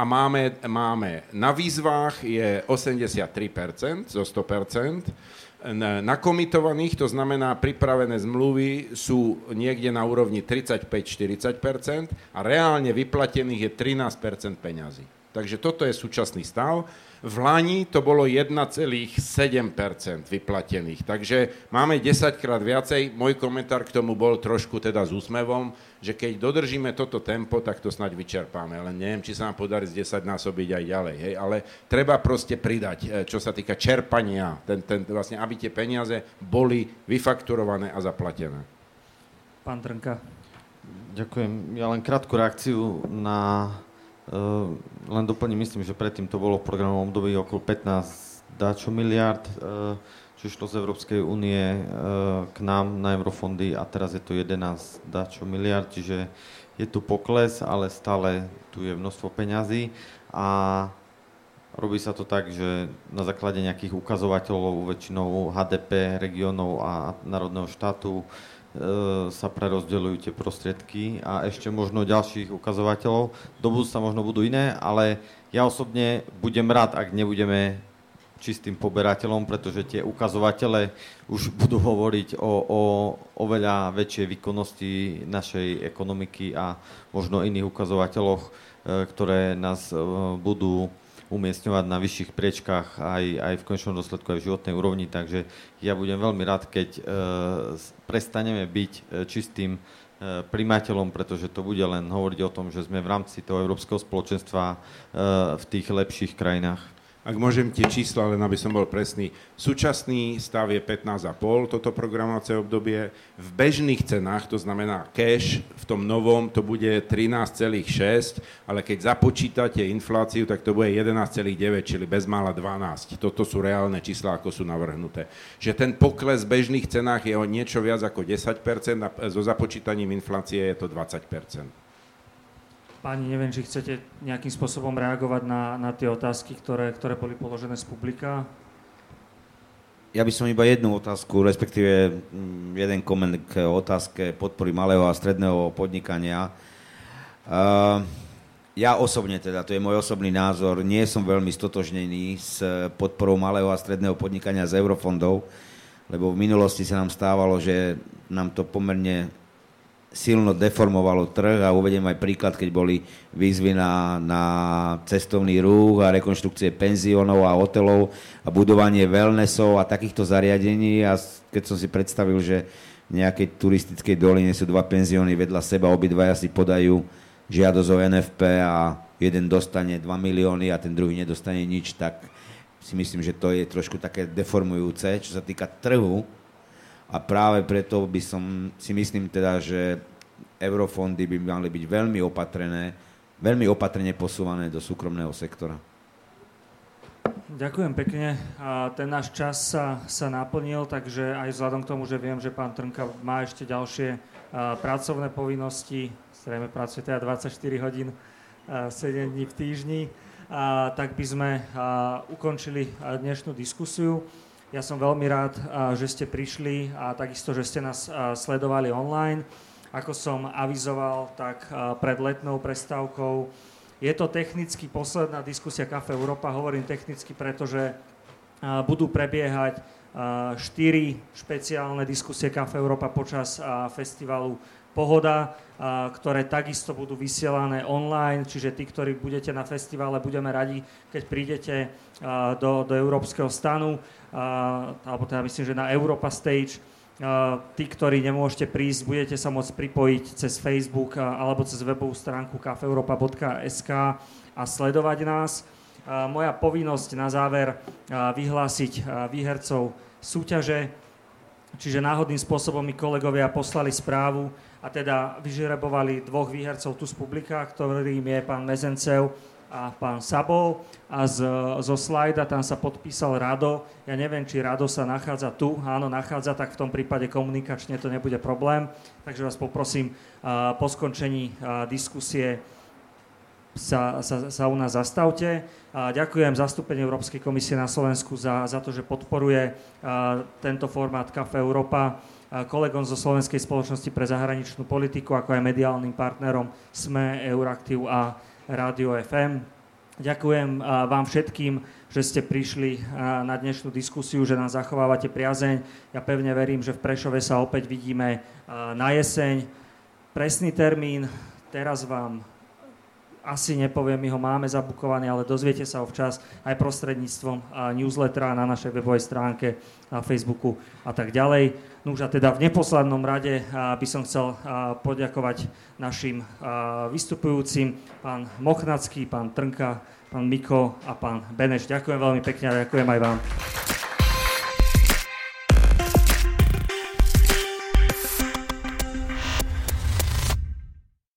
a máme, máme na výzvách je osemdesiattri percent zo sto percent, nakomitovaných, to znamená pripravené zmluvy sú niekde na úrovni tridsaťpäť až štyridsať percent a reálne vyplatených je trinásť percent peňazí. Takže toto je súčasný stav. V lani to bolo jeden celá sedem percent vyplatených, takže máme desaťkrát viacej. Môj komentár k tomu bol trošku teda s úsmevom, že keď dodržíme toto tempo, tak to snáď vyčerpáme. Len neviem, či sa nám podarí z desaťnásobiť aj ďalej. Hej? Ale treba proste pridať, čo sa týka čerpania, ten, ten, vlastne, aby tie peniaze boli vyfakturované a zaplatené. Pán Trnka. Ďakujem. Ja len krátku reakciu na... Uh, len doplním, myslím, že predtým to bolo v programovom období okolo pätnásť dáčo miliard, uh, čo šlo z Európskej únie uh, k nám na eurofondy a teraz je to jedenásť dáčo miliard, čiže je tu pokles, ale stále tu je množstvo peňazí a Robí sa to tak, že na základe nejakých ukazovateľov, väčšinou há dé pé regiónov a národného štátu, e, sa prerozdeľujú tie prostriedky a ešte možno ďalších ukazovateľov. Do budúca možno budú iné, ale ja osobne budem rád, ak nebudeme čistým poberateľom, pretože tie ukazovatele už budú hovoriť o, o oveľa väčšej výkonnosti našej ekonomiky a možno iných ukazovateľoch, ktoré nás budú umiestňovať na vyšších priečkách aj, aj v konečnom dôsledku aj v životnej úrovni. Takže ja budem veľmi rád, keď prestaneme byť čistým primateľom, pretože to bude len hovoriť o tom, že sme v rámci toho európskeho spoločenstva v tých lepších krajinách. Ak môžem tie čísla, len aby som bol presný. Súčasný stav je pätnásť a pol toto programovacie obdobie. V bežných cenách, to znamená cash, v tom novom to bude trinásť celá šesť, ale keď započítate infláciu, tak to bude jedenásť celá deväť, čili bezmála dvanásť. Toto sú reálne čísla, ako sú navrhnuté. Že ten pokles v bežných cenách je o niečo viac ako desať percent a so započítaním inflácie je to dvadsať percent. Páni, neviem, či chcete nejakým spôsobom reagovať na, na tie otázky, ktoré, ktoré boli položené z publika? Ja by som iba jednu otázku, respektíve jeden koment k otázke podpory malého a stredného podnikania. Uh, ja osobne teda, to je môj osobný názor, nie som veľmi stotožnený s podporou malého a stredného podnikania z eurofondov, lebo v minulosti sa nám stávalo, že nám to pomerne silno deformovalo trh a uvediem aj príklad, keď boli výzvy na, na cestovný ruch a rekonštrukcie penziónov a hotelov a budovanie wellnessov a takýchto zariadení a keď som si predstavil, že v nejakej turistickej doline sú dva penzióny vedľa seba, obidvaja si podajú žiadosť o en ef pé a jeden dostane dva milióny a ten druhý nedostane nič, tak si myslím, že to je trošku také deformujúce, čo sa týka trhu. A práve preto by som si myslím teda, že eurofondy by mali byť veľmi opatrené, veľmi opatrne posúvané do súkromného sektora. Ďakujem pekne. A ten náš čas sa, sa naplnil, takže aj vzhľadom k tomu, že viem, že pán Trnka má ešte ďalšie a, pracovné povinnosti, zrejme pracuje teda dvadsaťštyri hodín, a, sedem dní v týždni, a, tak by sme a, ukončili a dnešnú diskusiu. Ja som veľmi rád, že ste prišli a takisto, že ste nás sledovali online. Ako som avizoval, tak pred letnou prestávkou je to technicky posledná diskusia Café Európa. Hovorím technicky, pretože budú prebiehať štyri špeciálne diskusie Café Európa počas festivalu Pohoda, ktoré takisto budú vysielané online, čiže tí, ktorí budete na festivale, budeme radi, keď prídete do, do Európskeho stanu, alebo teda myslím, že na Europa Stage. Tí, ktorí nemôžete prísť, budete sa môcť pripojiť cez Facebook alebo cez webovú stránku cafeeuropa bodka es ká a sledovať nás. Moja povinnosť na záver vyhlásiť výhercov súťaže, čiže náhodným spôsobom mi kolegovia poslali správu, a teda vyžrebovali dvoch výhercov tu z publika, ktorým je pán Mezencev a pán Sabol. A z, zo slajda tam sa podpísal Rado. Ja neviem, či Rado sa nachádza tu. Áno, nachádza, tak v tom prípade komunikačne to nebude problém. Takže vás poprosím, uh, po skončení uh, diskusie sa, sa, sa u nás zastavte. A ďakujem zastúpeniu Európskej komisie na Slovensku za, za to, že podporuje uh, tento formát Café Európa. Kolegom zo Slovenskej spoločnosti pre zahraničnú politiku, ako aj mediálnym partnerom SME, Euraktiv a Rádio ef em. Ďakujem vám všetkým, že ste prišli na dnešnú diskusiu, že nám zachovávate priazeň. Ja pevne verím, že v Prešove sa opäť vidíme na jeseň. Presný termín, teraz vám asi nepoviem, my ho máme zabukovaný, ale dozviete sa občas aj prostredníctvom newslettera na našej webovej stránke, na Facebooku a tak ďalej. No už a teda v neposlednom rade by som chcel poďakovať našim vystupujúcim, pán Mochnacký, pán Trnka, pán Miko a pán Beneš. Ďakujem veľmi pekne a ďakujem aj vám.